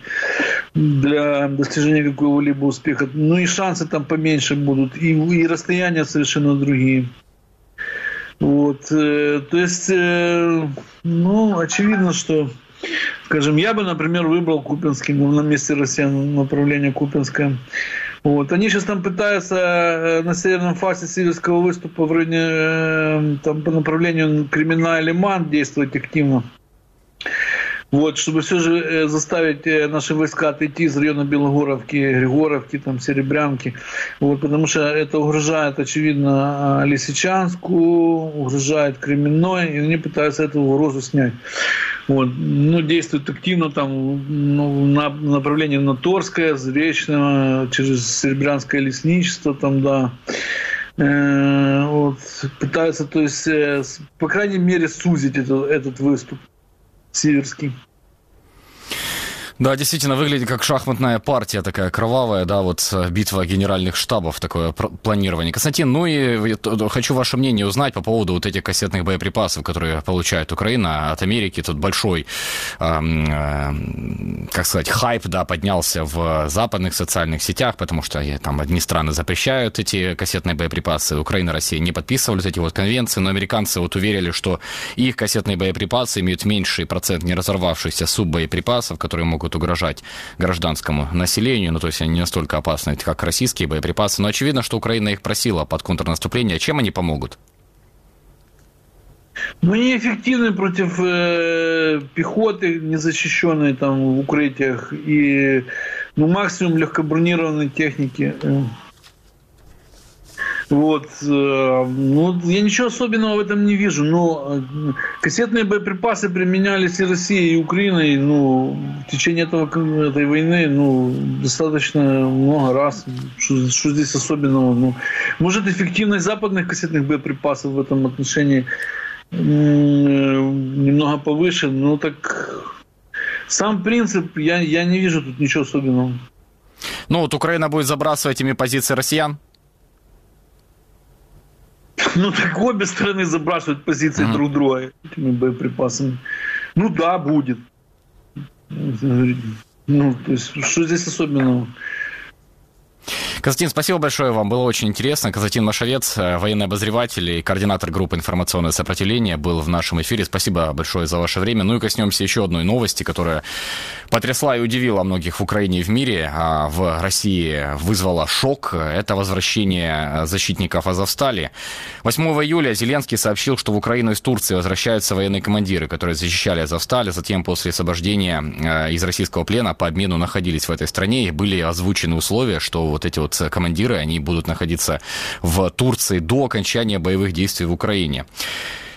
для достижения какого-либо успеха. Ну и шансы там поменьше будут, и, и расстояния совершенно другие. Вот. То есть, ну, очевидно, что... Скажем, я бы, например, выбрал Купинский, на месте россиян направление Купинское. Вот. Они сейчас там пытаются на северном фасе сирийского выступа в районе, там, по направлению Кремена-Лиман действовать активно. Вот, чтобы все же заставить наши войска отойти из района Белогоровки, Григоровки, там, Серебрянки. Вот, потому что это угрожает, очевидно, Лисичанску, угрожает Кременной, и они пытаются эту угрозу снять. Вот. Ну, действуют активно там, ну, на направлении на Торское, Заречное, через Серебрянское лесничество, там, да. Э-э- вот. Пытаются, то есть, э- по крайней мере, сузить это, этот выступ. Северский. Да, действительно, выглядит как шахматная партия такая кровавая, да, вот битва генеральных штабов, такое планирование. Константин, ну и хочу ваше мнение узнать по поводу вот этих кассетных боеприпасов, которые получает Украина от Америки. Тут большой, эм, э, как сказать, хайп, да, поднялся в западных социальных сетях, потому что там одни страны запрещают эти кассетные боеприпасы, Украина, Россия не подписывались эти вот конвенции, но американцы вот уверили, что их кассетные боеприпасы имеют меньший процент неразорвавшихся суббоеприпасов, которые могут угрожать гражданскому населению. Ну, то есть они не настолько опасны, как российские боеприпасы. Но очевидно, что Украина их просила под контрнаступление. Чем они помогут? Ну, они эффективны против э, пехоты, незащищенной там в укрытиях. И, ну, максимум легкобронированной техники. Вот. Ну, я ничего особенного в этом не вижу, но кассетные боеприпасы применялись и Россией, и Украиной, ну, в течение этого, этой войны, ну, достаточно много раз. Что, что здесь особенного? Ну, может, эффективность западных кассетных боеприпасов в этом отношении немного повыше, но так сам принцип, я, я не вижу тут ничего особенного. Ну, вот Украина будет забрасывать ими позиции россиян? Ну, так обе стороны забрасывают позиции mm-hmm. друг друга этими боеприпасами. Ну, да, будет. Ну, то есть, что здесь особенного? Константин, спасибо большое вам, было очень интересно. Константин Машовец, военный обозреватель и координатор группы «Информационное сопротивление», был в нашем эфире. Спасибо большое за ваше время. Ну и коснемся еще одной новости, которая потрясла и удивила многих в Украине и в мире, а в России вызвала шок. Это возвращение защитников Азовстали. восьмого июля Зеленский сообщил, что в Украину из Турции возвращаются военные командиры, которые защищали Азовсталь, затем после освобождения из российского плена по обмену находились в этой стране, и были озвучены условия, что вот эти вот командиры, они будут находиться в Турции до окончания боевых действий в Украине.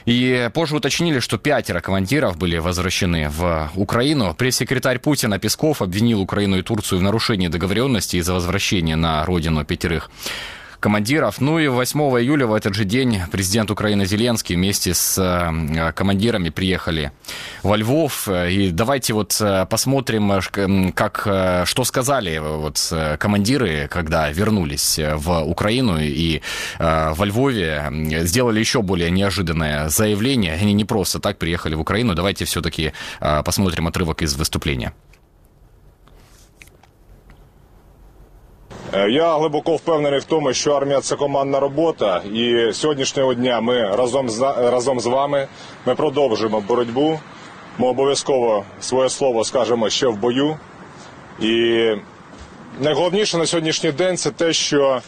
И позже уточнили, что пятеро командиров были возвращены в Украину. Пресс-секретарь Путина Песков обвинил Украину и Турцию в нарушении договоренности из-за возвращения на родину пятерых командиров. Ну и восьмого июля в этот же день президент Украины Зеленский вместе с командирами приехали во Львов. И давайте вот посмотрим, как, что сказали вот командиры, когда вернулись в Украину и во Львове сделали еще более неожиданное заявление. Они не просто так приехали в Украину. Давайте все-таки посмотрим отрывок из выступления. Я глибоко впевнений в тому, що армія – це командна робота, і сьогоднішнього дня ми разом з, разом з вами ми продовжуємо боротьбу, ми обов'язково своє слово скажемо ще в бою. І найголовніше на сьогоднішній день – це те, що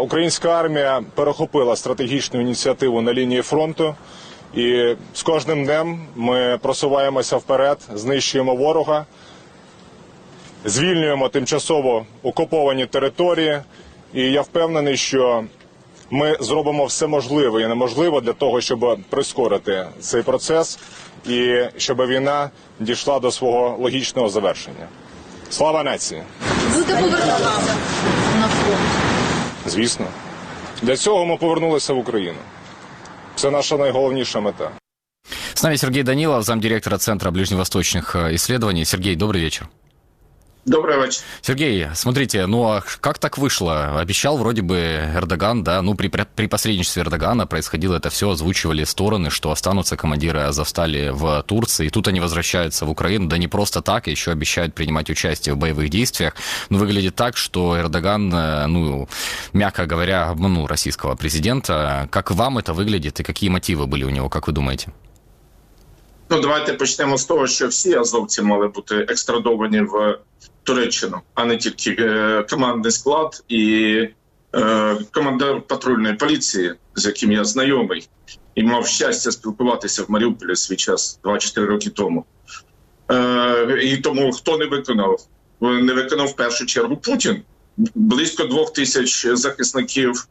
українська армія перехопила стратегічну ініціативу на лінії фронту, і з кожним днем ми просуваємося вперед, знищуємо ворога, звільнюємо тимчасово окуповані території, і я впевнений, що ми зробимо все можливе і неможливе для того, щоб прискорити цей процес і щоб війна дійшла до свого логічного завершення. Слава нації! Будете повернутися на фронт? Звісно. Для цього ми повернулися в Україну. Це наша найголовніша мета. З нами Сергій Данилов, замдиректора Центра ближневосточних исследований. Сергій, добрий вечір. Добрый вечер. Сергей, смотрите, ну а как так вышло? Обещал вроде бы Эрдоган, да, ну при, при посредничестве Эрдогана происходило это все, озвучивали стороны, что останутся командиры Азовстали в Турции, и тут они возвращаются в Украину, да не просто так, еще обещают принимать участие в боевых действиях, но выглядит так, что Эрдоган, ну, мягко говоря, обманул российского президента. Как вам это выглядит и какие мотивы были у него, как вы думаете? Ну, давайте почнемо з того, що всі азовці мали бути екстрадовані в Туреччину, а не тільки е, командний склад і е, командир патрульної поліції, з яким я знайомий, і мав щастя спілкуватися в Маріуполі свій час два-чотири роки тому. Е, і тому хто не виконав? Не виконав в першу чергу Путін. Близько двох тисяч захисників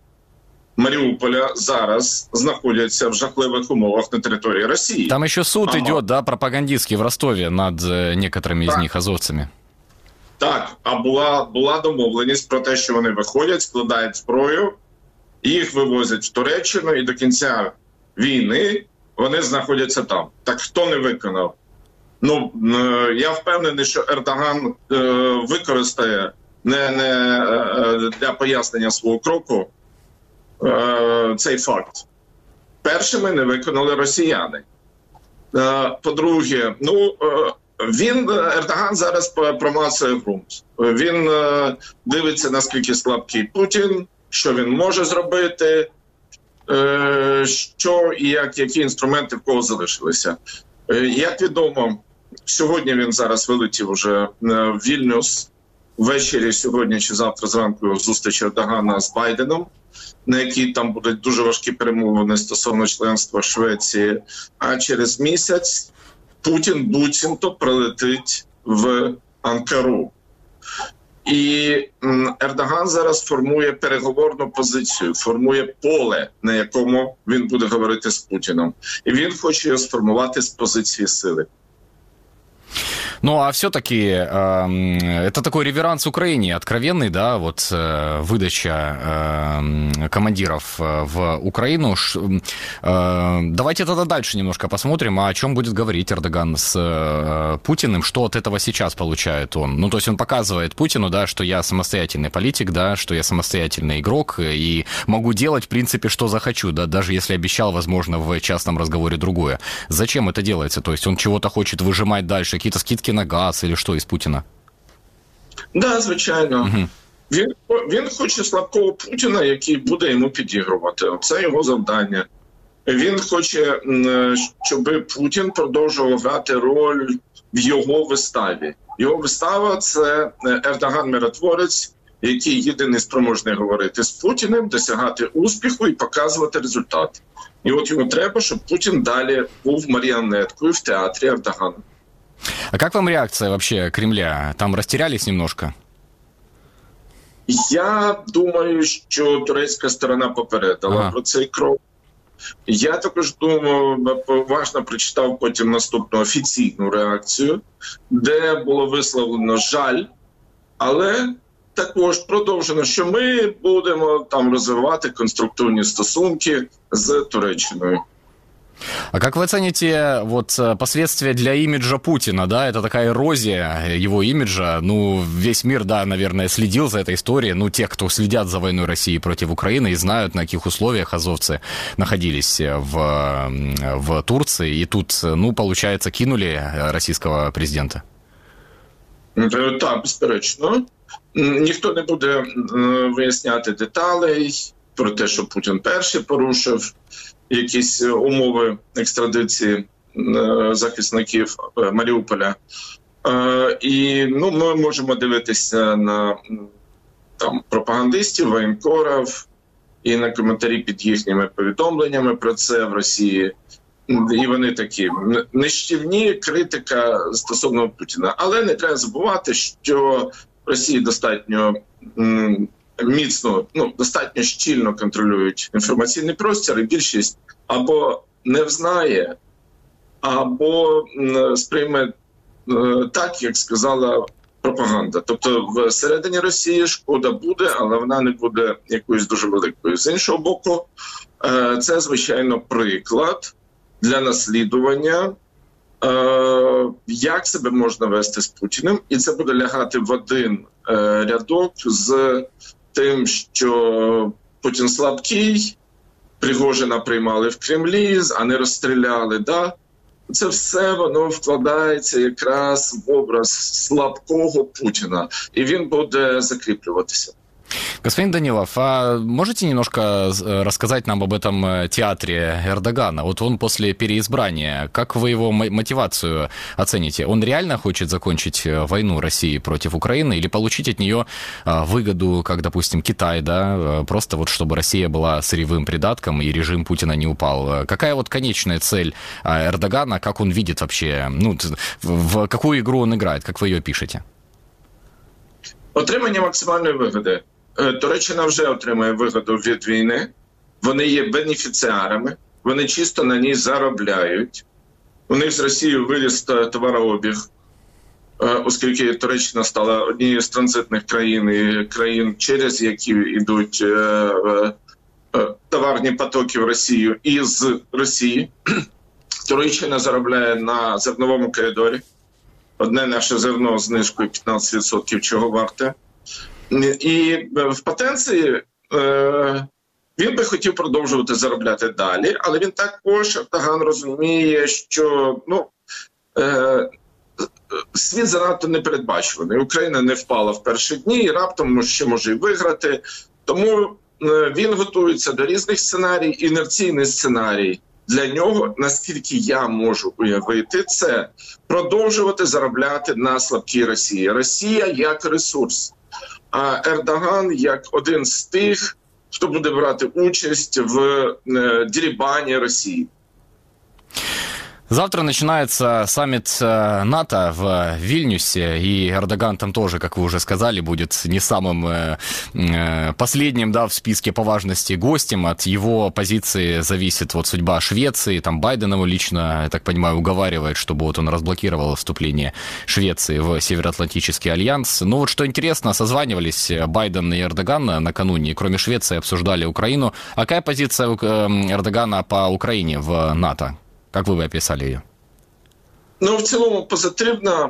Маріуполя зараз знаходяться в жахливих умовах на території Росії. Там ще суд ага. йде, да, пропагандистський в Ростові над некоторими так. із них азовцями. Так, а була, була домовленість про те, що вони виходять, складають зброю, їх вивозять в Туреччину, і до кінця війни вони знаходяться там. Так хто не виконав? Ну, я впевнений, що Ердоган е, використає не, не е, для пояснення свого кроку цей факт. Першими не виконали росіяни. По-друге, ну, він, Ердоган зараз промацує ґрунт. Він дивиться, наскільки слабкий Путін, що він може зробити, що і як, які інструменти в кого залишилися. Як відомо, сьогодні він зараз вилетів уже в Вільнюс. Ввечері сьогодні чи завтра зранку зустріч Ердогана з Байденом, на якій там будуть дуже важкі перемовини стосовно членства Швеції. А через місяць Путін буцімто прилетить в Анкару. І Ердоган зараз формує переговорну позицію, формує поле, на якому він буде говорити з Путіном. І він хоче його сформувати з позиції сили. Ну, а все-таки э, это такой реверанс Украине, откровенный, да, вот э, выдача э, командиров в Украину. Ш, э, давайте тогда дальше немножко посмотрим, о чем будет говорить Эрдоган с э, Путиным, что от этого сейчас получает он. Ну, то есть он показывает Путину, да, что я самостоятельный политик, да, что я самостоятельный игрок и могу делать, в принципе, что захочу, да, даже если обещал, возможно, в частном разговоре другое. Зачем это делается? То есть он чего-то хочет выжимать дальше, какие-то скидки на газ или що із Путіна? Да, звичайно. Угу. Він, він хоче слабкого Путіна, який буде йому підігрувати. Це його завдання. Він хоче, щоб Путін продовжував грати роль в його виставі. Його вистава – це Ердоган-миротворець, який єдиний спроможний говорити з Путіним, досягати успіху і показувати результат. І от йому треба, щоб Путін далі був маріонеткою в театрі Ердогана. А как вам реакция вообще Кремля? Там растерялись немножко? Я думаю, що турецька сторона попередила ага. про цей крок. Я також думаю, уважно прочитав потім наступну офіційну реакцію, де було висловлено жаль, але також продовжено, що ми будемо там розвивати конструктивні стосунки з Туреччиною. А как вы оцените вот последствия для имиджа Путина, да, это такая эрозия его имиджа, ну, весь мир, да, наверное, следил за этой историей, ну, те, кто следят за войной России против Украины и знают, на каких условиях азовцы находились в, в Турции, и тут, ну, получается, кинули российского президента. Так, безперечно, ніхто не буде виясняти деталей про те, що Путін перший порушив якісь умови екстрадиції захисників Маріуполя. І ну, ми можемо дивитися на там, пропагандистів, воєнкорів і на коментарі під їхніми повідомленнями про це в Росії. І вони такі нищівні критика стосовно Путіна. Але не треба забувати, що Росії достатньо... міцно, ну, достатньо щільно контролюють інформаційний простір, і більшість або не взнає, або сприйме так, як сказала пропаганда. Тобто всередині Росії шкода буде, але вона не буде якоюсь дуже великою. З іншого боку, це, звичайно, приклад для наслідування, як себе можна вести з Путіним, і це буде лягати в один рядок з тим, що Путін слабкий, Пригожина приймали в Кремлі, а не розстріляли, да? Це все воно вкладається якраз в образ слабкого Путіна, і він буде закріплюватися. Господин Данилов, а можете немножко рассказать нам об этом театре Эрдогана? Вот он после переизбрания, как вы его мотивацию оцените? Он реально хочет закончить войну России против Украины или получить от нее выгоду, как, допустим, Китай, да, просто вот чтобы Россия была сырьевым придатком и режим Путина не упал? Какая вот конечная цель Эрдогана, как он видит вообще, ну, в какую игру он играет, как вы ее пишете? Отримання максимальної вигоди. Туреччина вже отримує вигоду від війни. Вони є бенефіціарами. Вони чисто на ній заробляють. У них з Росією виріс товарообіг, оскільки Туреччина стала однією з транзитних країн, і країн, через які йдуть товарні потоки в Росію і з Росії. Туреччина заробляє на зерновому коридорі. Одне наше зерно з знижкою п'ятнадцять відсотків, чого варте. І в потенції е, він би хотів продовжувати заробляти далі, але він також, Ердоган, розуміє, що ну, е, світ занадто непередбачуваний. Україна не впала в перші дні і раптом ще може й виграти. Тому він готується до різних сценарій. Інерційний сценарій для нього, наскільки я можу уявити, це продовжувати заробляти на слабкій Росії. Росія як ресурс, а Ердоган як один з тих, хто буде брати участь в дерибані Росії. Завтра начинается саммит НАТО в Вильнюсе, и Эрдоган там тоже, как вы уже сказали, будет не самым э, последним, да, в списке по важности гостем. От его позиции зависит вот судьба Швеции. Там Байден его лично, я так понимаю, уговаривает, чтобы вот он разблокировал вступление Швеции в Североатлантический альянс. Но вот что интересно, созванивались Байден и Эрдоган накануне, и кроме Швеции обсуждали Украину. А какая позиция Эрдогана по Украине в НАТО? Як ви описали її? Ну, в цілому позитивна.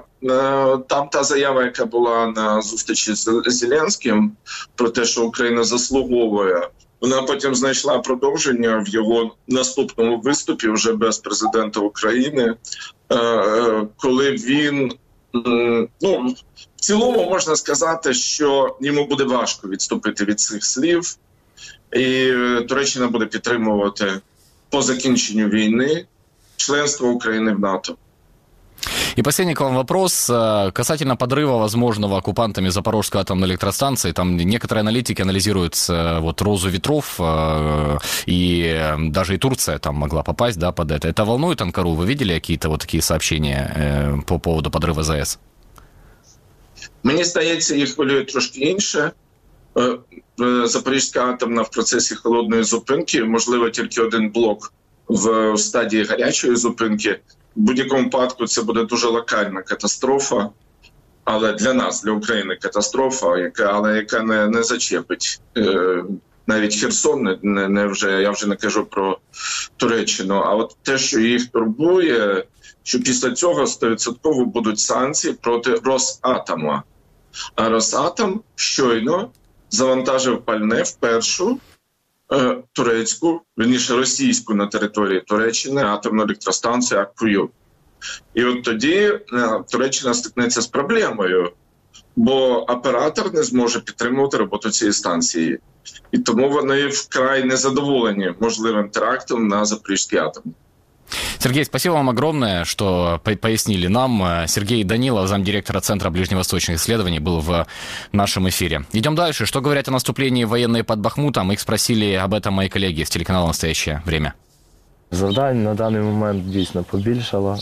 Там та заява, яка була на зустрічі з Зеленським, про те, що Україна заслуговує, вона потім знайшла продовження в його наступному виступі, вже без президента України, коли він, ну, в цілому можна сказати, що йому буде важко відступити від цих слів, і Туреччина буде підтримувати по закінченню війни членство Украины в НАТО. И последний к вам вопрос касательно подрыва возможного оккупантами Запорожской атомной электростанции. Там некоторые аналитики анализируют вот розу ветров, и даже и Турция там могла попасть, да, под это. Это волнует Анкару? Вы видели какие-то вот такие сообщения по поводу подрыва ЗАЭС? Мені здається, їх хвилює трошки інше. Запорізька атомна в процесі холодної зупинки, можливо, тільки один блок в стадії гарячої зупинки. В будь-якому випадку це буде дуже локальна катастрофа, але для нас, для України, катастрофа, яка, але яка не, не зачепить е, навіть Херсон, не, не вже, я вже не кажу про Туреччину. А от те, що їх турбує, що після цього сто відсотків будуть санкції проти Росатома. А Росатом щойно завантажив пальне в першу турецьку, верніше російську на території Туреччини атомну електростанцію Аккую. І от тоді Туреччина стикнеться з проблемою, бо оператор не зможе підтримувати роботу цієї станції. І тому вони вкрай незадоволені можливим терактом на Запорізькій атомній. Сергей, спасибо вам огромное, что пояснили нам. Сергей Данилов, замдиректора Центра ближневосточных исследований, был в нашем эфире. Идем дальше. Что говорят о наступлении военные под Бахмутом? Их спросили об этом мои коллеги с телеканала «Настоящее время». Завдань на даний момент дійсно побільшало.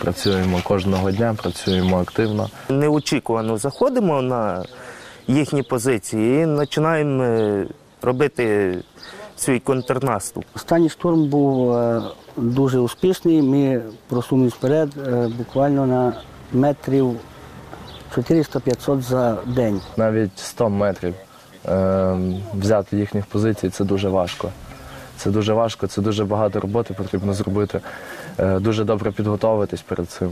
Працюємо кожного дня, працюємо активно. Неочікувано заходимо на їхні позиції і починаємо робити свій контрнаступ. Останній штурм був дуже успішний. Ми просунулися вперед буквально на метрів чотириста-п'ятсот за день. Навіть сто метрів е, взяти їхніх позицій – це дуже важко. Це дуже важко, це дуже багато роботи потрібно зробити, е, дуже добре підготуватись перед цим.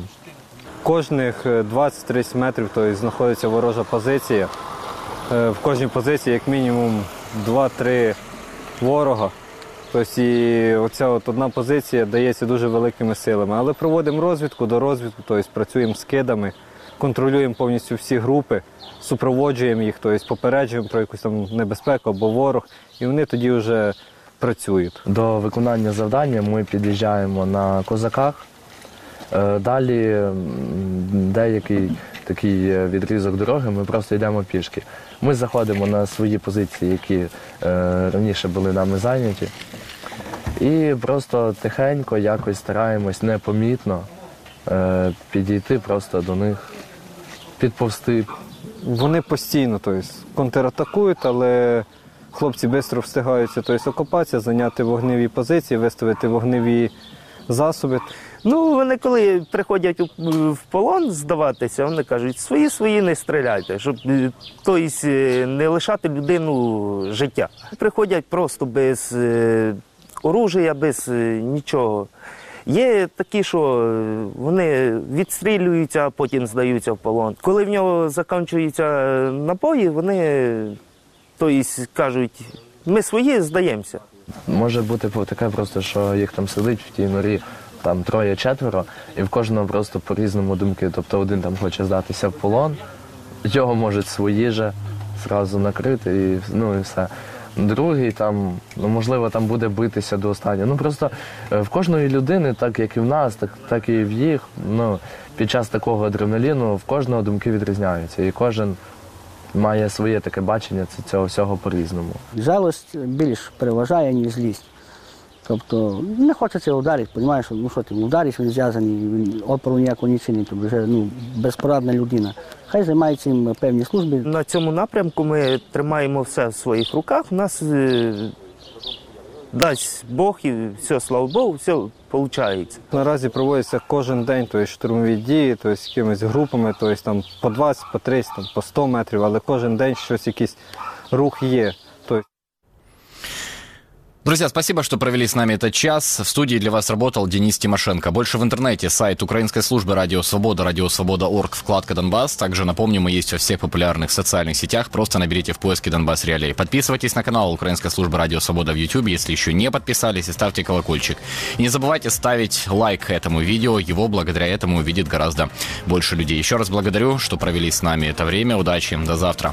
Кожних двадцять-тридцять метрів тобто, знаходиться ворожа позиція. Е, в кожній позиції як мінімум два-три ворога. Тобто і оця от одна позиція дається дуже великими силами. Але проводимо розвідку до розвідку, тобто працюємо з кидами, контролюємо повністю всі групи, супроводжуємо їх, тобто попереджуємо про якусь там небезпеку або ворог, і вони тоді вже працюють. До виконання завдання ми під'їжджаємо на козаках. Далі деякий такий відрізок дороги, ми просто йдемо пішки. Ми заходимо на свої позиції, які е, раніше були нами зайняті, і просто тихенько якось стараємось непомітно е, підійти просто до них, підповзти. Вони постійно тобто, контратакують, але хлопці швидко встигаються тобто, окупація, зайняти вогневі позиції, виставити вогневі засоби. Ну, вони коли приходять в полон здаватися, вони кажуть, свої-свої не стріляйте, щоб тобто, не лишати людину життя. Приходять просто без оружия, без нічого. Є такі, що вони відстрілюються, а потім здаються в полон. Коли в нього закінчуються напої, вони тобто, кажуть, ми свої, здаємося. Може бути таке просто, що їх там сидить в тій норі, там троє-четверо, і в кожного просто по-різному думки. Тобто один там хоче здатися в полон, його можуть свої же зразу накрити, і, ну, і все. Другий там, ну, можливо, там буде битися до останнього. Ну, просто в кожної людини, так як і в нас, так, так і в їх, ну, під час такого адреналіну в кожного думки відрізняються. І кожен має своє таке бачення цього всього по-різному. Жалость більш переважає, ніж злість. Тобто не хочеться ударити, розумієш, ну що ти удариш, він зв'язаний, опору ніякого не чинить, тобто вже ну, безпорадна людина. Хай займається цим певні служби. На цьому напрямку ми тримаємо все в своїх руках. У нас е дасть Бог і все, слава Богу, все виходить. Наразі проводяться кожен день тобто, штурмові дії, тобто, з якимись групами, тобто, там, по двадцять, по тридцять, там, по сто метрів, але кожен день щось, якийсь рух є. Друзья, спасибо, что провели с нами этот час. В студии для вас работал Денис Тимошенко. Больше в интернете сайт украинской службы «Радио Свобода», радио свобода точка орг, вкладка «Донбасс». Также, напомню, мы есть во всех популярных социальных сетях. Просто наберите в поиске «Донбасс Реалии». Подписывайтесь на канал «Украинская служба «Радио Свобода» в YouTube», если еще не подписались, и ставьте колокольчик. И не забывайте ставить лайк этому видео. Его благодаря этому увидит гораздо больше людей. Еще раз благодарю, что провели с нами это время. Удачи, до завтра.